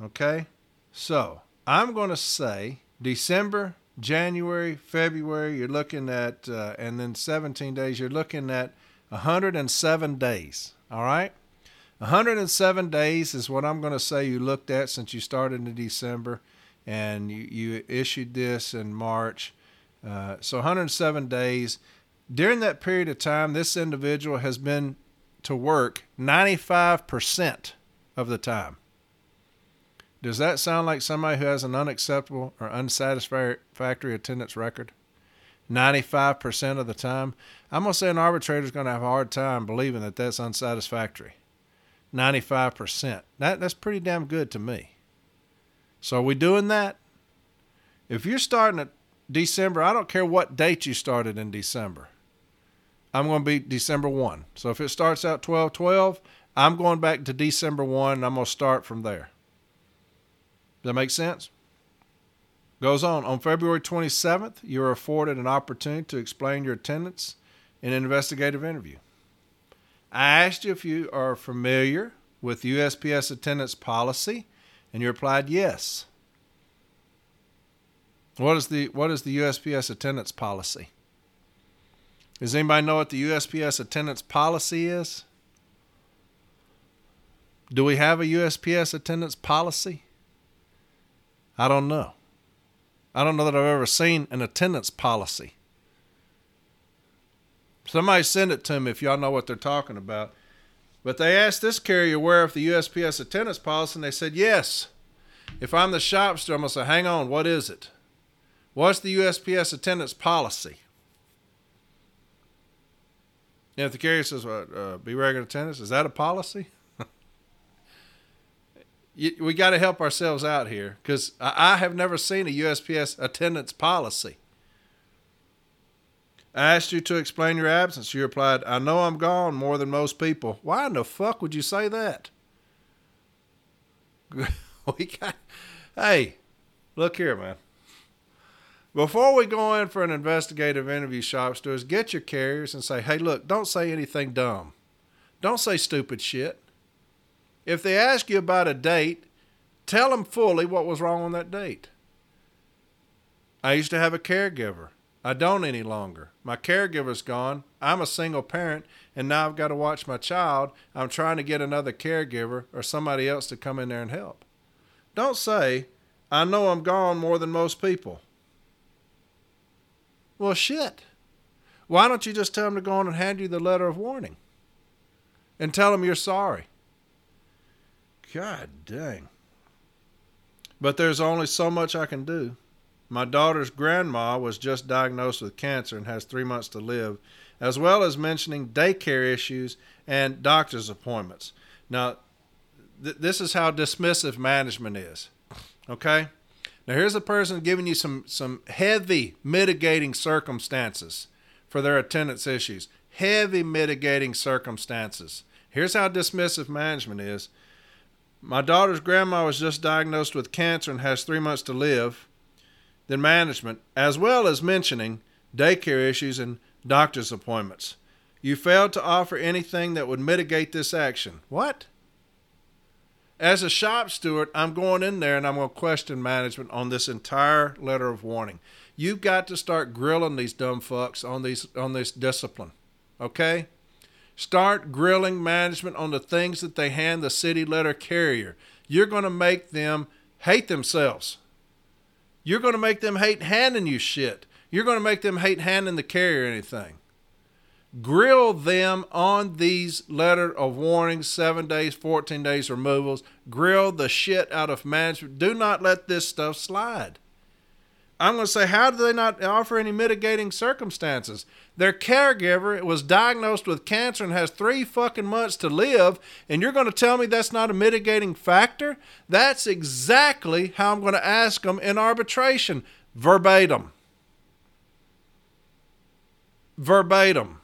okay? So I'm going to say December, January, February, you're looking at, and then 17 days, you're looking at 107 days, all right? 107 days is what I'm going to say you looked at since you started in December and you issued this in March. So 107 days. During that period of time, this individual has been to work 95% of the time. Does that sound like somebody who has an unacceptable or unsatisfactory attendance record? 95% of the time? I'm going to say an arbitrator is going to have a hard time believing that that's unsatisfactory. 95%. That's pretty damn good to me. So are we doing that? If you're starting at December, I don't care what date you started in December. I'm going to be December 1. So if it starts out 12-12, I'm going back to December 1, and I'm going to start from there. Does that make sense? Goes on. On February 27th, you are afforded an opportunity to explain your attendance in an investigative interview. I asked you if you are familiar with USPS attendance policy, and you replied yes. What is the USPS attendance policy? Does anybody know what the USPS attendance policy is? Do we have a USPS attendance policy? I don't know. I don't know that I've ever seen an attendance policy. Somebody send it to me if y'all know what they're talking about. But they asked this carrier aware of the USPS attendance policy, and they said, yes. If I'm the shopster, I'm going to say, hang on, what is it? What's the USPS attendance policy? And if the carrier says, well, be regular attendance, is that a policy? We got to help ourselves out here, because I have never seen a USPS attendance policy. I asked you to explain your absence. You replied, I know I'm gone more than most people. Why in the fuck would you say that? Hey, look here, man. Before we go in for an investigative interview, shop stewards, get your carriers and say, hey, look, don't say anything dumb. Don't say stupid shit. If they ask you about a date, tell them fully what was wrong on that date. I used to have a caregiver. I don't any longer. My caregiver's gone. I'm a single parent, and now I've got to watch my child. I'm trying to get another caregiver or somebody else to come in there and help. Don't say, I know I'm gone more than most people. Well, shit. Why don't you just tell them to go on and hand you the letter of warning? And tell them you're sorry. God dang. But there's only so much I can do. My daughter's grandma was just diagnosed with cancer and has 3 months to live, as well as mentioning daycare issues and doctor's appointments. Now, this is how dismissive management is, okay? Now, here's a person giving you some heavy mitigating circumstances for their attendance issues. Heavy mitigating circumstances. Here's how dismissive management is. My daughter's grandma was just diagnosed with cancer and has 3 months to live. Then management, as well as mentioning daycare issues and doctor's appointments. You failed to offer anything that would mitigate this action. What? As a shop steward, I'm going in there and I'm going to question management on this entire letter of warning. You've got to start grilling these dumb fucks on this discipline, okay? Start grilling management on the things that they hand the city letter carrier. You're going to make them hate themselves. You're going to make them hate handing you shit. You're going to make them hate handing the carrier anything. Grill them on these letter of warnings, 7 days, 14 days removals. Grill the shit out of management. Do not let this stuff slide. I'm going to say, how do they not offer any mitigating circumstances? Their caregiver was diagnosed with cancer and has 3 fucking months to live, and you're going to tell me that's not a mitigating factor? That's exactly how I'm going to ask them in arbitration. Verbatim. Verbatim.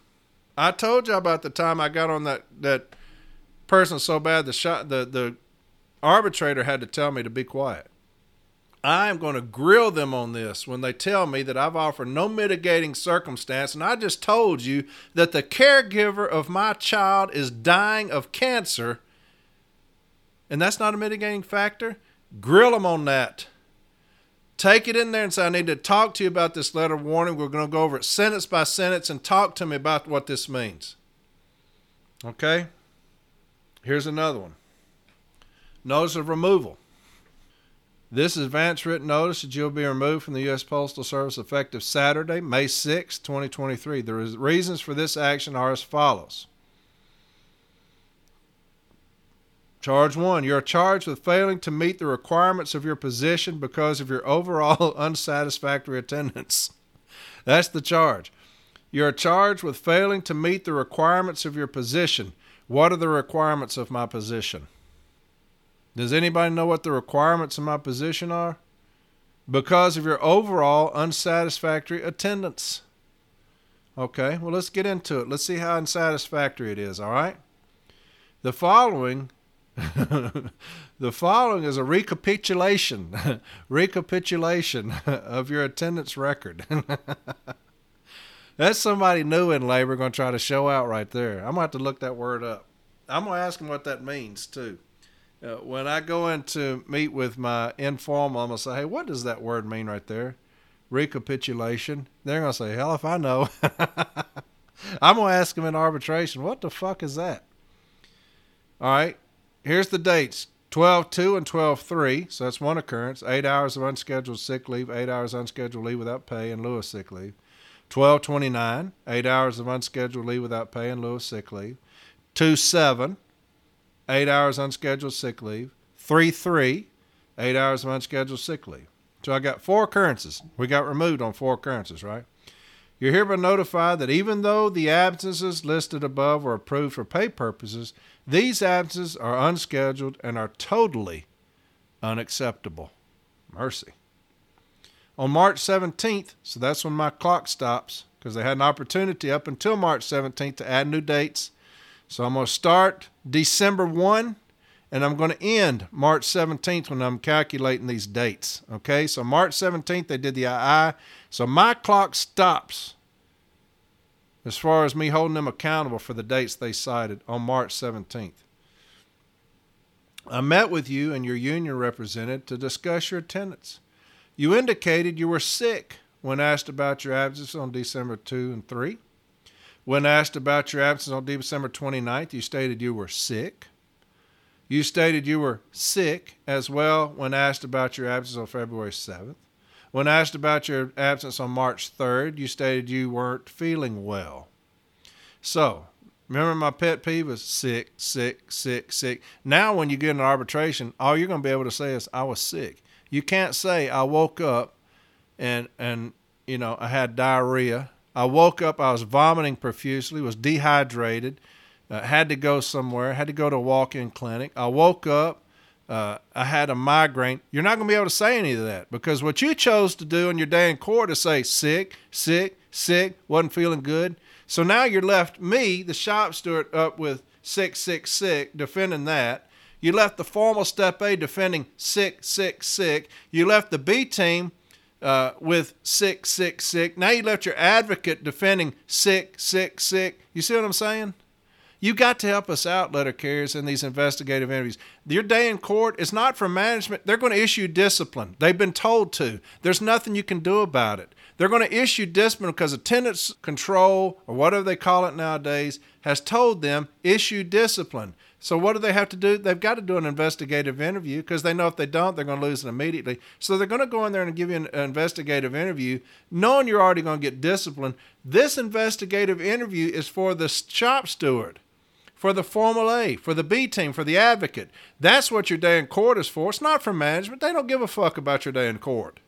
I told you about the time I got on that person so bad the arbitrator had to tell me to be quiet. I am going to grill them on this when they tell me that I've offered no mitigating circumstance, and I just told you that the caregiver of my child is dying of cancer, and that's not a mitigating factor. Grill them on that. Take it in there and say, I need to talk to you about this letter of warning. We're going to go over it sentence by sentence and talk to me about what this means. Okay? Here's another one. Notice of removal. This advance written notice that you'll be removed from the U.S. Postal Service effective Saturday, May 6, 2023. The reasons for this action are as follows. Charge 1. You are charged with failing to meet the requirements of your position because of your overall unsatisfactory attendance. That's the charge. You are charged with failing to meet the requirements of your position. What are the requirements of my position? Does anybody know what the requirements of my position are? Because of your overall unsatisfactory attendance. Okay, well, let's get into it. Let's see how unsatisfactory it is, all right? The following is a recapitulation of your attendance record. That's somebody new in labor going to try to show out right there. I'm going to have to look that word up. I'm going to ask them what that means, too. When I go in to meet with my informal, I'm going to say, hey, what does that word mean right there? Recapitulation. They're going to say, hell if I know. I'm going to ask them in arbitration, what the fuck is that? All right, here's the dates, 12-2 and 12-3, so that's one occurrence, 8 hours of unscheduled sick leave, 8 hours of unscheduled leave without pay in lieu of sick leave, 12-29, 8 hours of unscheduled leave without pay in lieu of sick leave, 2-7, 8 hours unscheduled sick leave, 3-3, 8 hours of unscheduled sick leave. So I got 4 occurrences. We got removed on 4 occurrences, right? You're hereby notified that even though the absences listed above were approved for pay purposes, these absences are unscheduled and are totally unacceptable. Mercy. on March 17th, so that's when my clock stops, because they had an opportunity up until March 17th to add new dates. So I'm going to start December 1, and I'm going to end March 17th when I'm calculating these dates. Okay, so March 17th, they did the II. So my clock stops as far as me holding them accountable for the dates they cited on March 17th. I met with you and your union representative to discuss your attendance. You indicated you were sick when asked about your absence on December 2 and 3. When asked about your absence on December 29th, you stated you were sick. You stated you were sick as well when asked about your absence on February 7th. When asked about your absence on March 3rd, you stated you weren't feeling well. So, remember my pet peeve was sick, sick, sick, sick. Now when you get an arbitration, all you're going to be able to say is, I was sick. You can't say, I woke up and I had diarrhea. I woke up, I was vomiting profusely, was dehydrated, had to go somewhere, had to go to a walk-in clinic. I woke up, I had a migraine. You're not going to be able to say any of that, because what you chose to do on your day in court is say sick, sick, sick, wasn't feeling good. So now you're left me, the shop steward, up with sick, sick, sick, defending that. You left the formal Step A defending sick, sick, sick. You left the B team with sick, sick, sick. Now you left your advocate defending sick, sick, sick. You see what I'm saying? You got to help us out, letter carriers, in these investigative interviews. Your day in court is not from management. They're going to issue discipline. They've been told to. There's nothing you can do about it. They're going to issue discipline because attendance control, or whatever they call it nowadays, has told them issue discipline. So what do they have to do? They've got to do an investigative interview, because they know if they don't, they're going to lose it immediately. So they're going to go in there and give you an investigative interview, knowing you're already going to get disciplined. This investigative interview is for the shop steward, for the formal A, for the B team, for the advocate. That's what your day in court is for. It's not for management. They don't give a fuck about your day in court.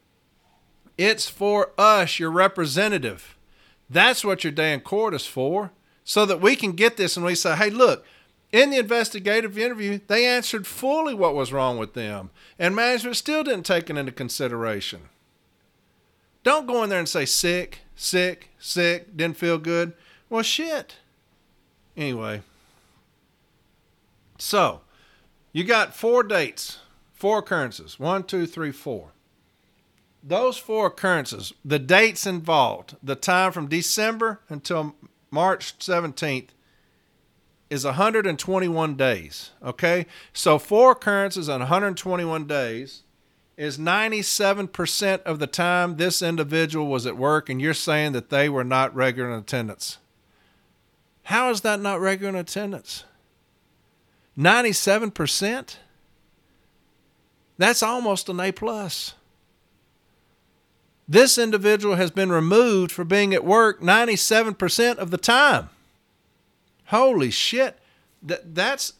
It's for us, your representative. That's what your day in court is for, so that we can get this and we say, hey, look, in the investigative interview, they answered fully what was wrong with them, and management still didn't take it into consideration. Don't go in there and say sick, sick, sick, didn't feel good. Well, shit. Anyway, so you got 4 dates, 4 occurrences, 1, 2, 3, 4. Those 4 occurrences, the dates involved, the time from December until March 17th, is 121 days, okay? So 4 occurrences on 121 days is 97% of the time this individual was at work, and you're saying that they were not regular in attendance. How is that not regular in attendance? 97%? That's almost an A+. This individual has been removed for being at work 97% of the time. Holy shit, that's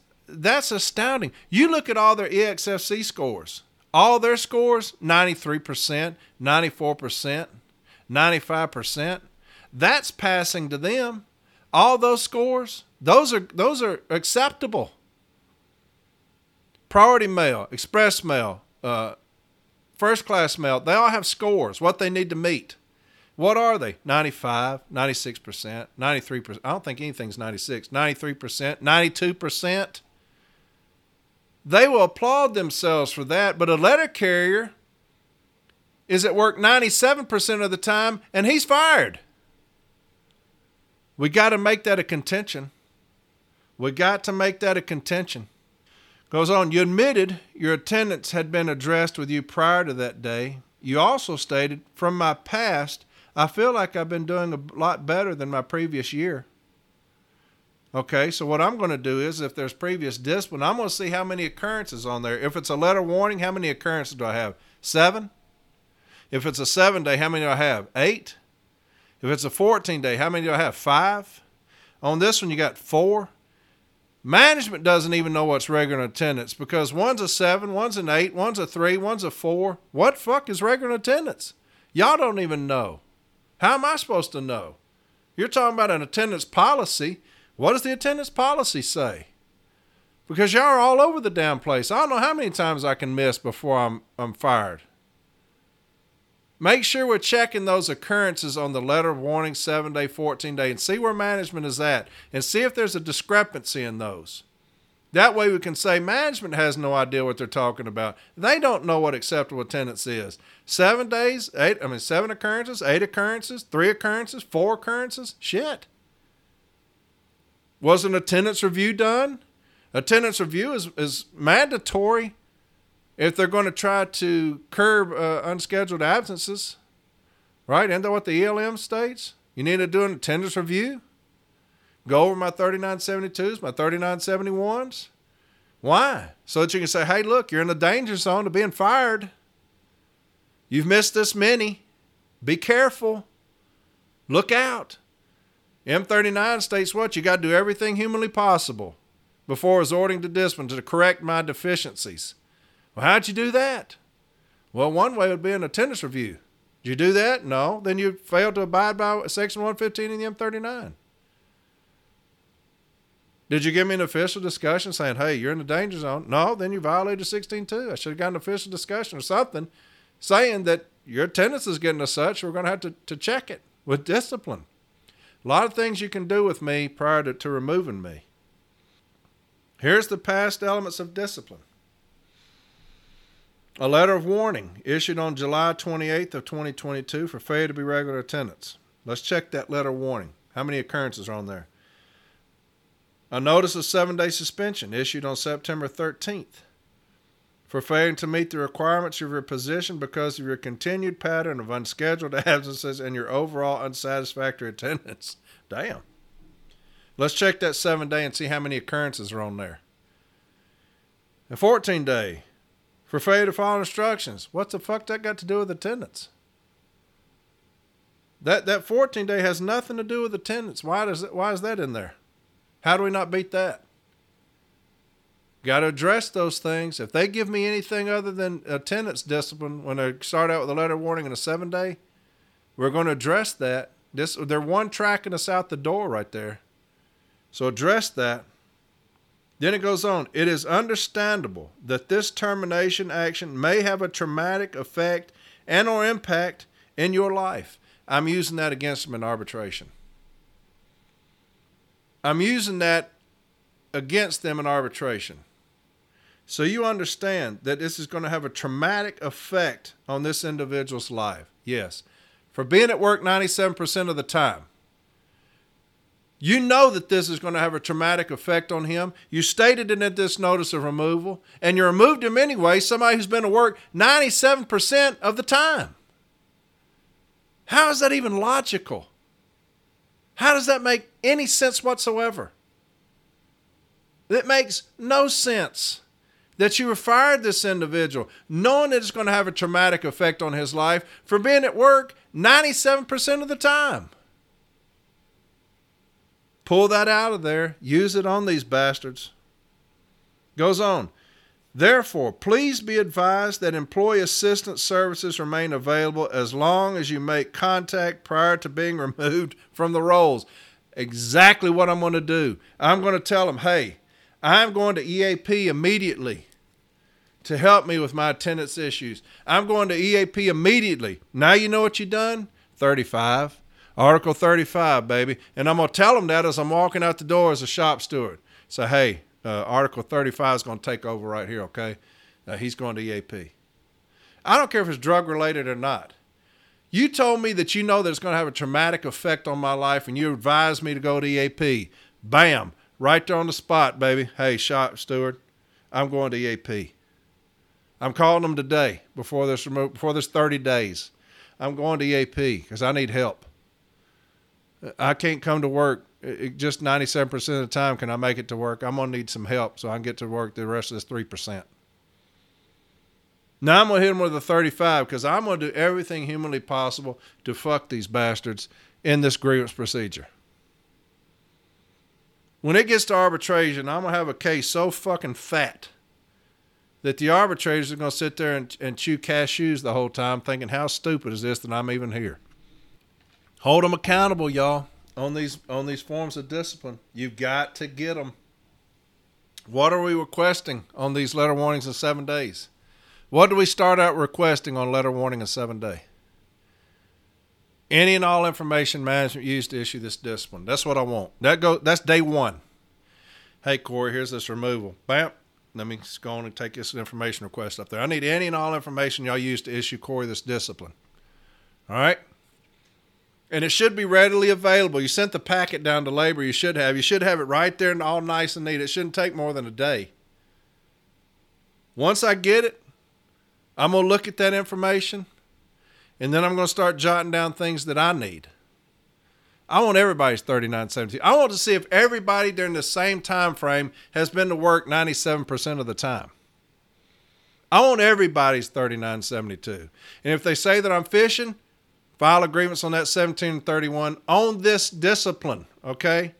astounding. You look at all their EXFC scores. All their scores, 93%, 94%, 95%. That's passing to them. All those scores, those are acceptable. Priority mail, express mail, first class mail, they all have scores, what they need to meet. What are they? 95, 96%, 93%. I don't think anything's 96, 93%, 92%. They will applaud themselves for that, but a letter carrier is at work 97% of the time, and he's fired. We got to make that a contention. Goes on, you admitted your attendance had been addressed with you prior to that day. You also stated, from my past, I feel like I've been doing a lot better than my previous year. Okay, so what I'm going to do is, if there's previous discipline, I'm going to see how many occurrences on there. If it's a letter warning, how many occurrences do I have? 7? If it's a 7-day, how many do I have? 8? If it's a 14-day, how many do I have? 5? On this one, you got 4. Management doesn't even know what's regular in attendance, because one's a 7, one's an 8, one's a 3, one's a 4. What fuck is regular in attendance? Y'all don't even know. How am I supposed to know? You're talking about an attendance policy. What does the attendance policy say? Because y'all are all over the damn place. I don't know how many times I can miss before I'm fired. Make sure we're checking those occurrences on the letter of warning, 7-day, 14-day, and see where management is at, and see if there's a discrepancy in those. That way we can say management has no idea what they're talking about. They don't know what acceptable attendance is. 7 days, 7 occurrences, 8 occurrences, 3 occurrences, 4 occurrences, shit. Was an attendance review done? Attendance review is mandatory if they're going to try to curb unscheduled absences, right? Isn't that what the ELM states? You need to do an attendance review. Go over my 3972s, my 3971s. Why? So that you can say, hey, look, you're in the danger zone of being fired. You've missed this many. Be careful. Look out. M39 states what? You got to do everything humanly possible before resorting to discipline to correct my deficiencies. Well, how'd you do that? Well, one way would be an attendance review. Did you do that? No. Then you failed to abide by Section 115 in the M39. Did you give me an official discussion saying, hey, you're in the danger zone? No. Then you violated 16-2. I should have gotten an official discussion or something saying that your attendance is getting as such. We're going to have to check it with discipline. A lot of things you can do with me prior to removing me. Here's the past elements of discipline. A letter of warning issued on July 28th of 2022 for failure to be regular attendance. Let's check that letter of warning. How many occurrences are on there? A notice of 7-day suspension issued on September 13th for failing to meet the requirements of your position because of your continued pattern of unscheduled absences and your overall unsatisfactory attendance. Damn. Let's check that 7-day and see how many occurrences are on there. A 14-day for failure to follow instructions. What the fuck that got to do with attendance? That 14-day has nothing to do with attendance. Why is that in there? How do we not beat that? Got to address those things. If they give me anything other than attendance discipline when they start out with a letter of warning and a 7-day, we're going to address that. They're one tracking us out the door right there. So address that. Then it goes on. It is understandable that this termination action may have a traumatic effect and or impact in your life. I'm using that against them in arbitration. I'm using that against them in arbitration. So you understand that this is going to have a traumatic effect on this individual's life. Yes. For being at work 97% of the time. You know that this is going to have a traumatic effect on him. You stated it in this notice of removal, and you removed him anyway, somebody who's been at work 97% of the time. How is that even logical? How does that make any sense whatsoever? It makes no sense that you have fired this individual, knowing that it's going to have a traumatic effect on his life for being at work 97% of the time. Pull that out of there. Use it on these bastards. Goes on. Therefore, please be advised that employee assistance services remain available as long as you make contact prior to being removed from the roles. Exactly what I'm going to do. I'm going to tell them, hey, I'm going to EAP immediately to help me with my attendance issues. I'm going to EAP immediately. Now you know what you've done? 35. Article 35, baby. And I'm going to tell them that as I'm walking out the door as a shop steward. So, hey, Article 35 is going to take over right here, okay? He's going to EAP. I don't care if it's drug-related or not. You told me that you know that it's going to have a traumatic effect on my life, and you advised me to go to EAP. Bam. Right there on the spot, baby. Hey, shop steward, I'm going to EAP. I'm calling them today before this 30 days. I'm going to EAP because I need help. I can't come to work just 97% of the time. Can I make it to work? I'm going to need some help so I can get to work the rest of this 3%. Now I'm going to hit them with a 35 because I'm going to do everything humanly possible to fuck these bastards in this grievance procedure. When it gets to arbitration, I'm going to have a case so fucking fat that the arbitrators are going to sit there and chew cashews the whole time thinking, how stupid is this that I'm even here? Hold them accountable, y'all, on these forms of discipline. You've got to get them. What are we requesting on these letter warnings in 7 days? What do we start out requesting on letter warning in 7 day? Any and all information management used to issue this discipline. That's what I want. That's day one. Hey, Corey, here's this removal. Bam. Let me just go on and take this information request up there. I need any and all information y'all used to issue Corey this discipline. All right? And it should be readily available. You sent the packet down to labor. You should have. You should have it right there and all nice and neat. It shouldn't take more than a day. Once I get it, I'm going to look at that information, and then I'm going to start jotting down things that I need. I want everybody's 3972. I want to see if everybody during the same time frame has been to work 97% of the time. I want everybody's 3972. And if they say that I'm fishing, file agreements on that 1731 on this discipline, okay?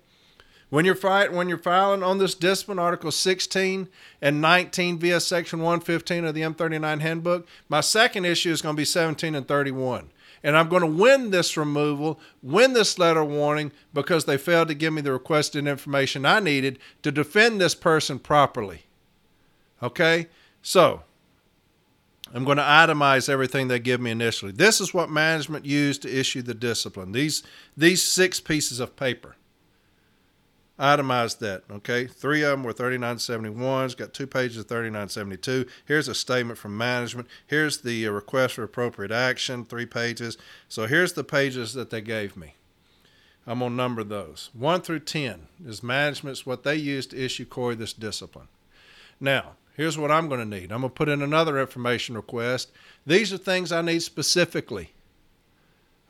When you're filing on this discipline, Article 16 and 19 via Section 115 of the M39 handbook, my second issue is going to be 17 and 31. And I'm going to win this removal, win this letter warning, because they failed to give me the requested information I needed to defend this person properly. Okay? So, I'm going to itemize everything they give me initially. This is what management used to issue the discipline. These six pieces of paper. Itemize that, okay? Three of them were 3971s, got two pages of 3972. Here's a statement from management. Here's the request for appropriate action, three pages. So here's the pages that they gave me. I'm going to number those. 1 through 10 is management's what they used to issue Corey this discipline. Now, here's what I'm going to need. I'm going to put in another information request. These are things I need specifically,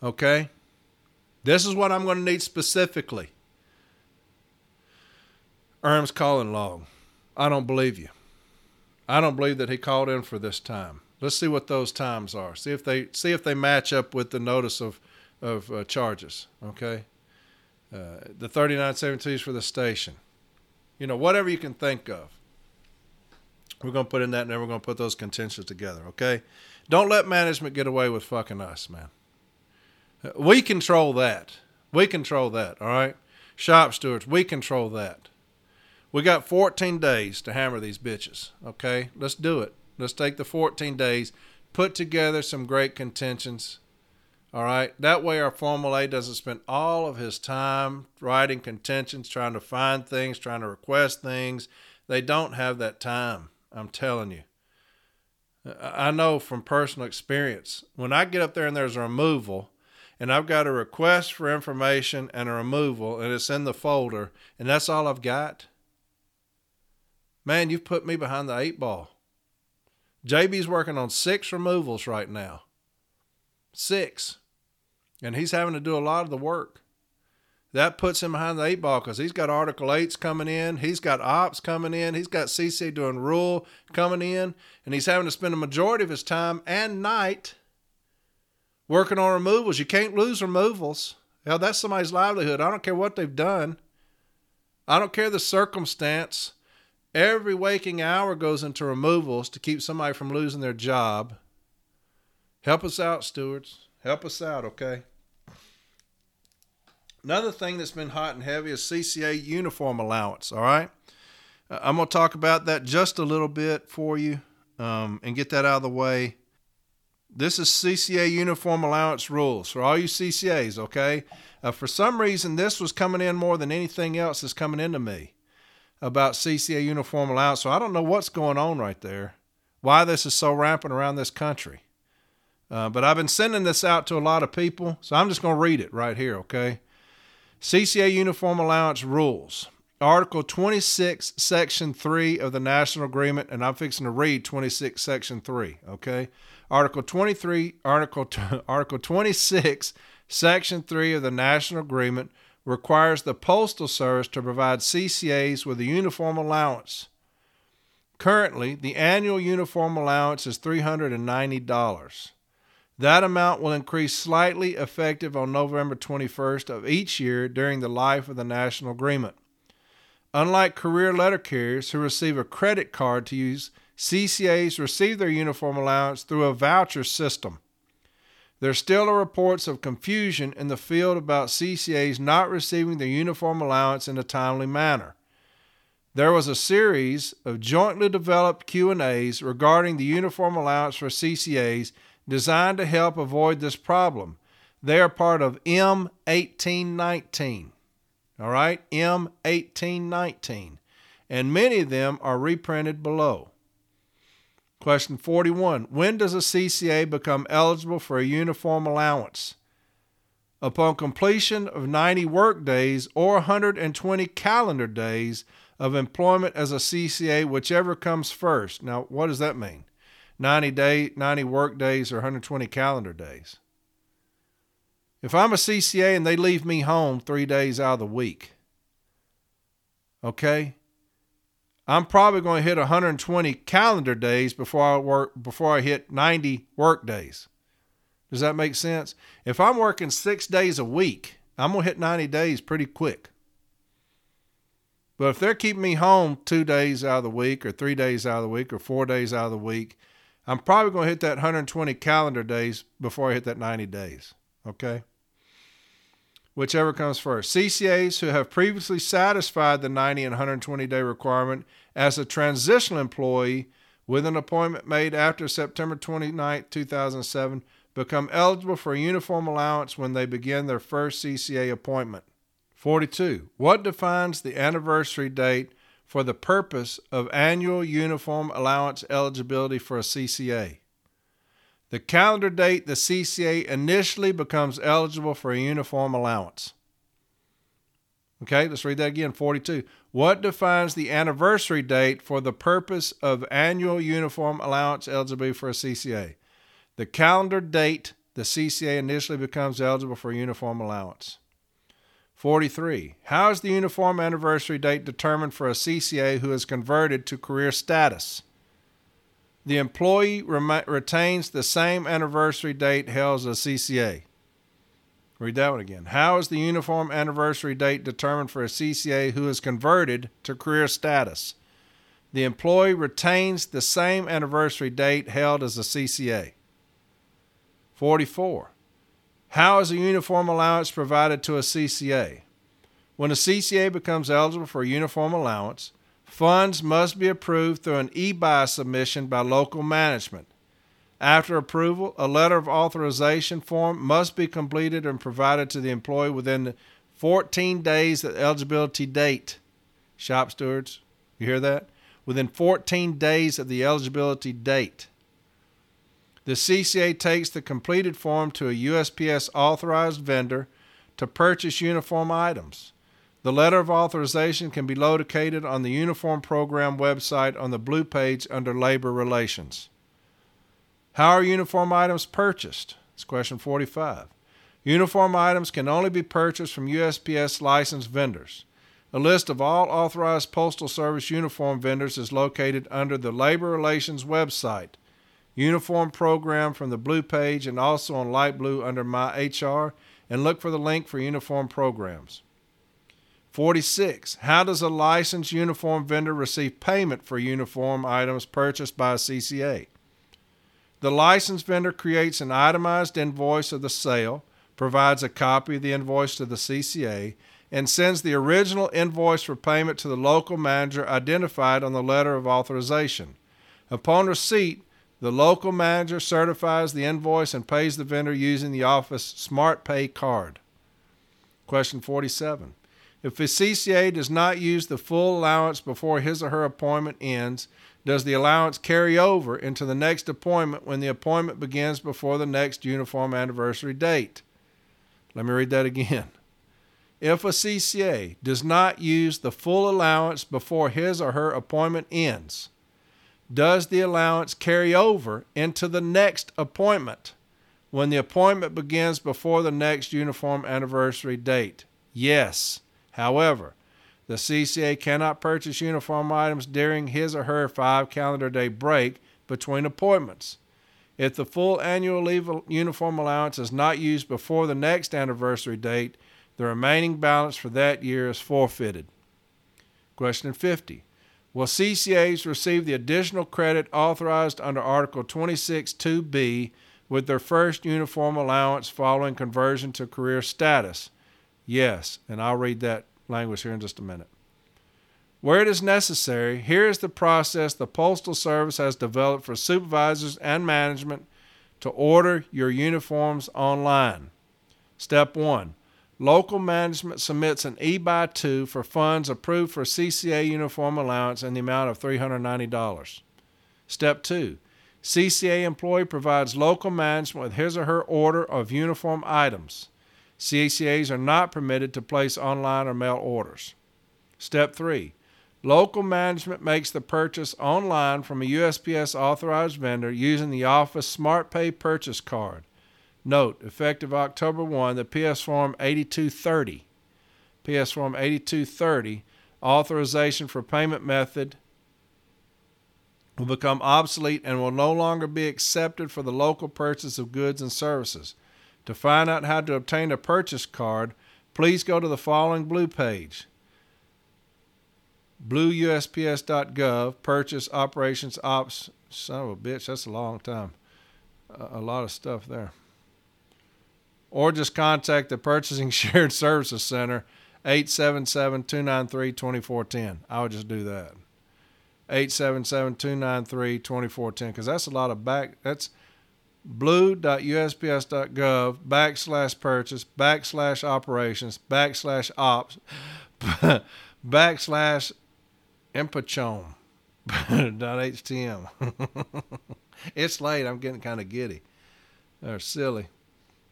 okay? This is what I'm going to need specifically. Erm's calling log. I don't believe you. I don't believe that he called in for this time. Let's see what those times are. See if they match up with the notice of charges. Okay, the 3972s for the station. You know, whatever you can think of. We're gonna put in that, and then we're gonna put those contentions together. Okay, don't let management get away with fucking us, man. We control that. We control that. All right, shop stewards. We control that. We got 14 days to hammer these bitches, okay? Let's do it. Let's take the 14 days, put together some great contentions, all right? That way our formal A doesn't spend all of his time writing contentions, trying to find things, trying to request things. They don't have that time, I'm telling you. I know from personal experience, when I get up there and there's a removal, and I've got a request for information and a removal, and it's in the folder, and that's all I've got, man, you've put me behind the 8 ball. JB's working on 6 removals right now. 6. And he's having to do a lot of the work. That puts him behind the 8 ball because he's got Article 8s coming in. He's got ops coming in. He's got CC doing rule coming in. And he's having to spend a majority of his time and night working on removals. You can't lose removals. Hell, that's somebody's livelihood. I don't care what they've done. I don't care the circumstance. Every waking hour goes into removals to keep somebody from losing their job. Help us out, stewards. Help us out, okay? Another thing that's been hot and heavy is CCA uniform allowance, all right? I'm going to talk about that just a little bit for you and get that out of the way. This is CCA uniform allowance rules for all you CCAs, okay? For some reason, this was coming in more than anything else is coming into me about CCA uniform allowance. So I don't know what's going on right there, why this is so rampant around this country. But I've been sending this out to a lot of people, so I'm just going to read it right here, okay? CCA uniform allowance rules. Article 26, Section 3 of the National Agreement, and I'm fixing to read 26, Section 3, okay? Article 26, Section 3 of the National Agreement requires the Postal Service to provide CCAs with a uniform allowance. Currently, the annual uniform allowance is $390. That amount will increase slightly effective on November 21st of each year during the life of the National Agreement. Unlike career letter carriers who receive a credit card to use, CCAs receive their uniform allowance through a voucher system. There still are reports of confusion in the field about CCAs not receiving their uniform allowance in a timely manner. There was a series of jointly developed Q&As regarding the uniform allowance for CCAs designed to help avoid this problem. They are part of M1819. All right, M1819. And many of them are reprinted below. Question 41. When does a CCA become eligible for a uniform allowance? Upon completion of 90 work days or 120 calendar days of employment as a CCA, whichever comes first. Now, what does that mean? 90 work days or 120 calendar days. If I'm a CCA and they leave me home 3 days out of the week, okay, I'm probably going to hit 120 calendar days before I hit 90 work days. Does that make sense? If I'm working 6 days a week, I'm going to hit 90 days pretty quick. But if they're keeping me home 2 days out of the week or 3 days out of the week or 4 days out of the week, I'm probably going to hit that 120 calendar days before I hit that 90 days. Okay? Whichever comes first. CCAs who have previously satisfied the 90 and 120 day requirement as a transitional employee with an appointment made after September 29, 2007, become eligible for a uniform allowance when they begin their first CCA appointment. 42. What defines the anniversary date for the purpose of annual uniform allowance eligibility for a CCA? The calendar date the CCA initially becomes eligible for a uniform allowance. Okay, let's read that again. 42. What defines the anniversary date for the purpose of annual uniform allowance eligibility for a CCA? The calendar date the CCA initially becomes eligible for a uniform allowance. 43. How is the uniform anniversary date determined for a CCA who is converted to career status? The employee retains the same anniversary date held as a CCA. Read that one again. How is the uniform anniversary date determined for a CCA who is converted to career status? The employee retains the same anniversary date held as a CCA. 44. How is a uniform allowance provided to a CCA? When a CCA becomes eligible for a uniform allowance, funds must be approved through an e-buy submission by local management. After approval, a letter of authorization form must be completed and provided to the employee within the 14 days of the eligibility date. Shop stewards, you hear that? Within 14 days of the eligibility date. The CCA takes the completed form to a USPS authorized vendor to purchase uniform items. The letter of authorization can be located on the Uniform Program website on the blue page under Labor Relations. How are uniform items purchased? It's question 45. Uniform items can only be purchased from USPS licensed vendors. A list of all authorized Postal Service uniform vendors is located under the Labor Relations website, Uniform Program from the blue page, and also on light blue under My HR, and look for the link for uniform programs. 46. How does a licensed uniform vendor receive payment for uniform items purchased by a CCA? The licensed vendor creates an itemized invoice of the sale, provides a copy of the invoice to the CCA, and sends the original invoice for payment to the local manager identified on the letter of authorization. Upon receipt, the local manager certifies the invoice and pays the vendor using the office SmartPay card. Question 47. If a CCA does not use the full allowance before his or her appointment ends, does the allowance carry over into the next appointment when the appointment begins before the next uniform anniversary date? Let me read that again. If a CCA does not use the full allowance before his or her appointment ends, does the allowance carry over into the next appointment when the appointment begins before the next uniform anniversary date? Yes. However, the CCA cannot purchase uniform items during his or her 5 calendar day break between appointments. If the full annual leave uniform allowance is not used before the next anniversary date, the remaining balance for that year is forfeited. Question 50. Will CCAs receive the additional credit authorized under Article 26 2B with their first uniform allowance following conversion to career status? Yes, and I'll read that language here in just a minute. Where it is necessary, here is the process the Postal Service has developed for supervisors and management to order your uniforms online. Step 1. Local management submits an E-by-2 for funds approved for CCA uniform allowance in the amount of $390. Step 2. CCA employee provides local management with his or her order of uniform items. CCAs are not permitted to place online or mail orders. Step 3. Local management makes the purchase online from a USPS authorized vendor using the office SmartPay purchase card. Note, effective October 1, the PS Form 8230. PS Form 8230, authorization for payment method will become obsolete and will no longer be accepted for the local purchase of goods and services. To find out how to obtain a purchase card, please go to the following blue page. blueUSPS.gov, Purchase Operations Ops. Son of a bitch, that's a long time. A lot of stuff there. Or just contact the Purchasing Shared Services Center, 877-293-2410. I would just do that. 877-293-2410, because that's a lot of that's blue.usps.gov/purchase/operations/ops /impachom.htm. It's late. I'm getting kind of giddy or silly.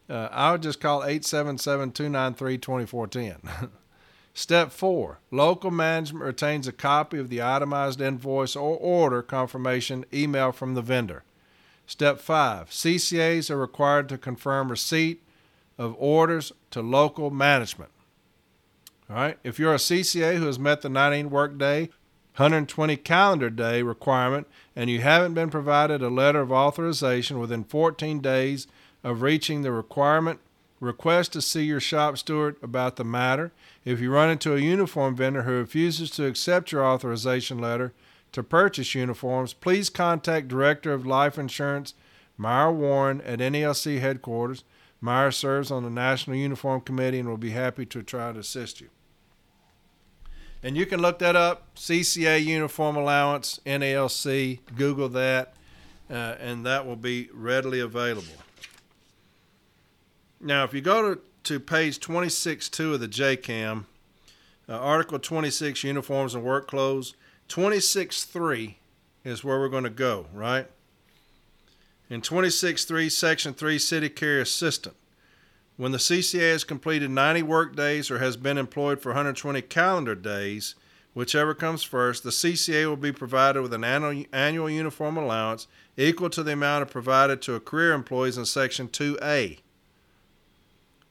I would just call 877-293-2410. Step 4. Local management retains a copy of the itemized invoice or order confirmation email from the vendor. Step 5. CCAs are required to confirm receipt of orders to local management. All right. If you're a CCA who has met the 19 workday, 120 calendar day requirement, and you haven't been provided a letter of authorization within 14 days of reaching the requirement, request to see your shop steward about the matter. If you run into a uniform vendor who refuses to accept your authorization letter to purchase uniforms, please contact Director of Life Insurance Meyer Warren at NALC headquarters. Meyer serves on the National Uniform Committee and will be happy to try to assist you. And you can look that up, CCA Uniform Allowance, NALC, Google that, and that will be readily available. Now, if you go to page 26.2 of the JCAM, Article 26, Uniforms and Work Clothes, 26.3 is where we're going to go, right? In 26.3, Section 3, City Carrier Assistant. When the CCA has completed 90 work days or has been employed for 120 calendar days, whichever comes first, the CCA will be provided with an annual uniform allowance equal to the amount provided to career employees in Section 2A.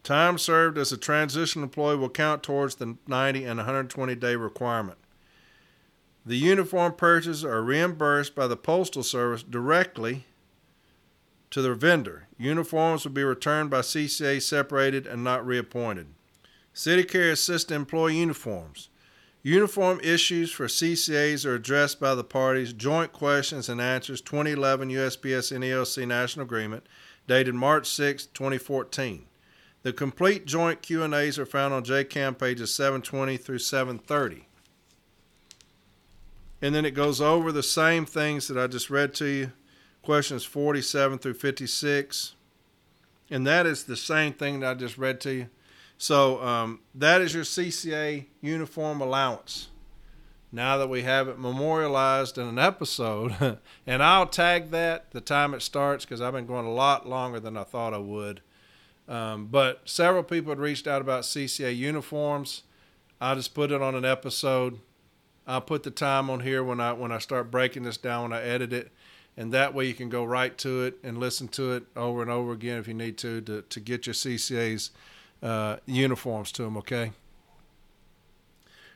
Time served as a transition employee will count towards the 90 and 120-day requirement. The uniform purchases are reimbursed by the Postal Service directly to the vendor. Uniforms will be returned by CCA separated and not reappointed. City Carrier Assistant Employee Uniforms. Uniform issues for CCAs are addressed by the parties. Joint Questions and Answers 2011 USPS NALC National Agreement dated March 6, 2014. The complete joint Q&As are found on JCAM pages 720 through 730. And then it goes over the same things that I just read to you. Questions 47 through 56. And that is the same thing that I just read to you. So that is your CCA uniform allowance. Now that we have it memorialized in an episode, and I'll tag that the time it starts because I've been going a lot longer than I thought I would. But several people had reached out about CCA uniforms. I just put it on an episode. I'll put the time on here when I start breaking this down, when I edit it. And that way you can go right to it and listen to it over and over again if you need to get your CCA's uniforms to them, okay?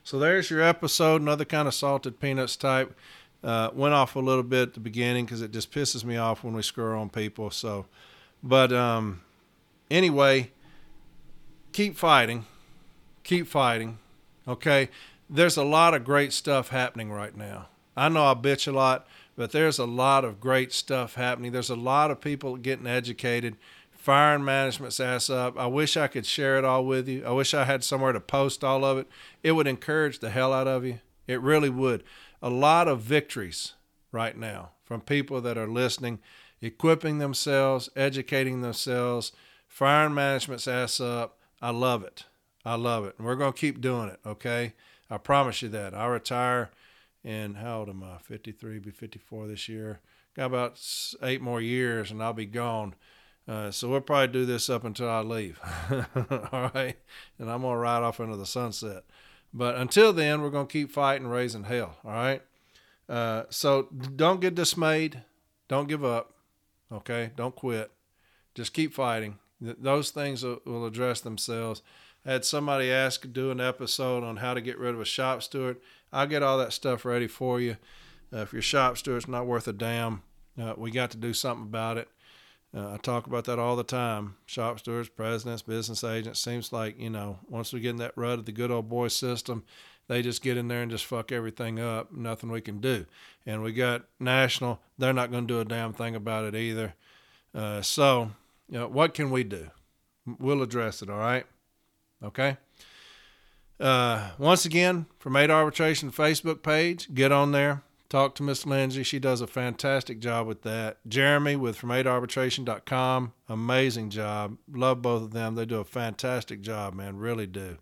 So there's your episode, another kind of salted peanuts type. Went off a little bit at the beginning because it just pisses me off when we screw on people. So, but anyway, keep fighting, okay? There's a lot of great stuff happening right now. I know I bitch a lot, but there's a lot of great stuff happening. There's a lot of people getting educated, firing management's ass up. I wish I could share it all with you. I wish I had somewhere to post all of it. It would encourage the hell out of you. It really would. A lot of victories right now from people that are listening, equipping themselves, educating themselves, Firing management's ass up. I love it. I love it. And we're going to keep doing it, okay? I promise you that. I retire in, how old am I? 53, be 54 this year. Got about 8 more years and I'll be gone. So we'll probably do this up until I leave. All right? And I'm going to ride off into the sunset. But until then, we're going to keep fighting, raising hell. All right? So don't get dismayed. Don't give up. Okay? Don't quit. Just keep fighting. Those things will address themselves. I had somebody ask, do an episode on how to get rid of a shop steward. I'll get all that stuff ready for you. If your shop steward's not worth a damn, we got to do something about it. I talk about that all the time. Shop stewards, presidents, business agents. Seems like, you know, once we get in that rut of the good old boy system, they just get in there and just fuck everything up. Nothing we can do. And we got national. They're not going to do a damn thing about it either. So, you know, what can we do? We'll address it, all right? Okay? Once again, from 8 Arbitration Facebook page, get on there. Talk to Miss Lindsay. She does a fantastic job with that. Jeremy with From 8Arbitration.com. Amazing job. Love both of them. They do a fantastic job, man. Really do.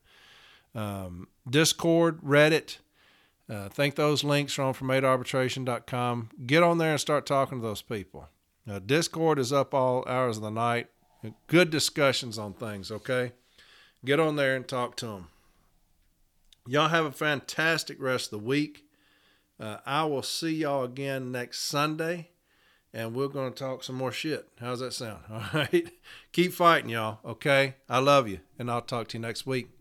Discord, Reddit. I think those links are on From 8Arbitration.com. Get on there and start talking to those people. Discord is up all hours of the night. Good discussions on things, okay? Get on there and talk to them. Y'all have a fantastic rest of the week. I will see y'all again next Sunday, and we're going to talk some more shit. How's that sound? All right. Keep fighting, y'all. Okay. I love you, and I'll talk to you next week.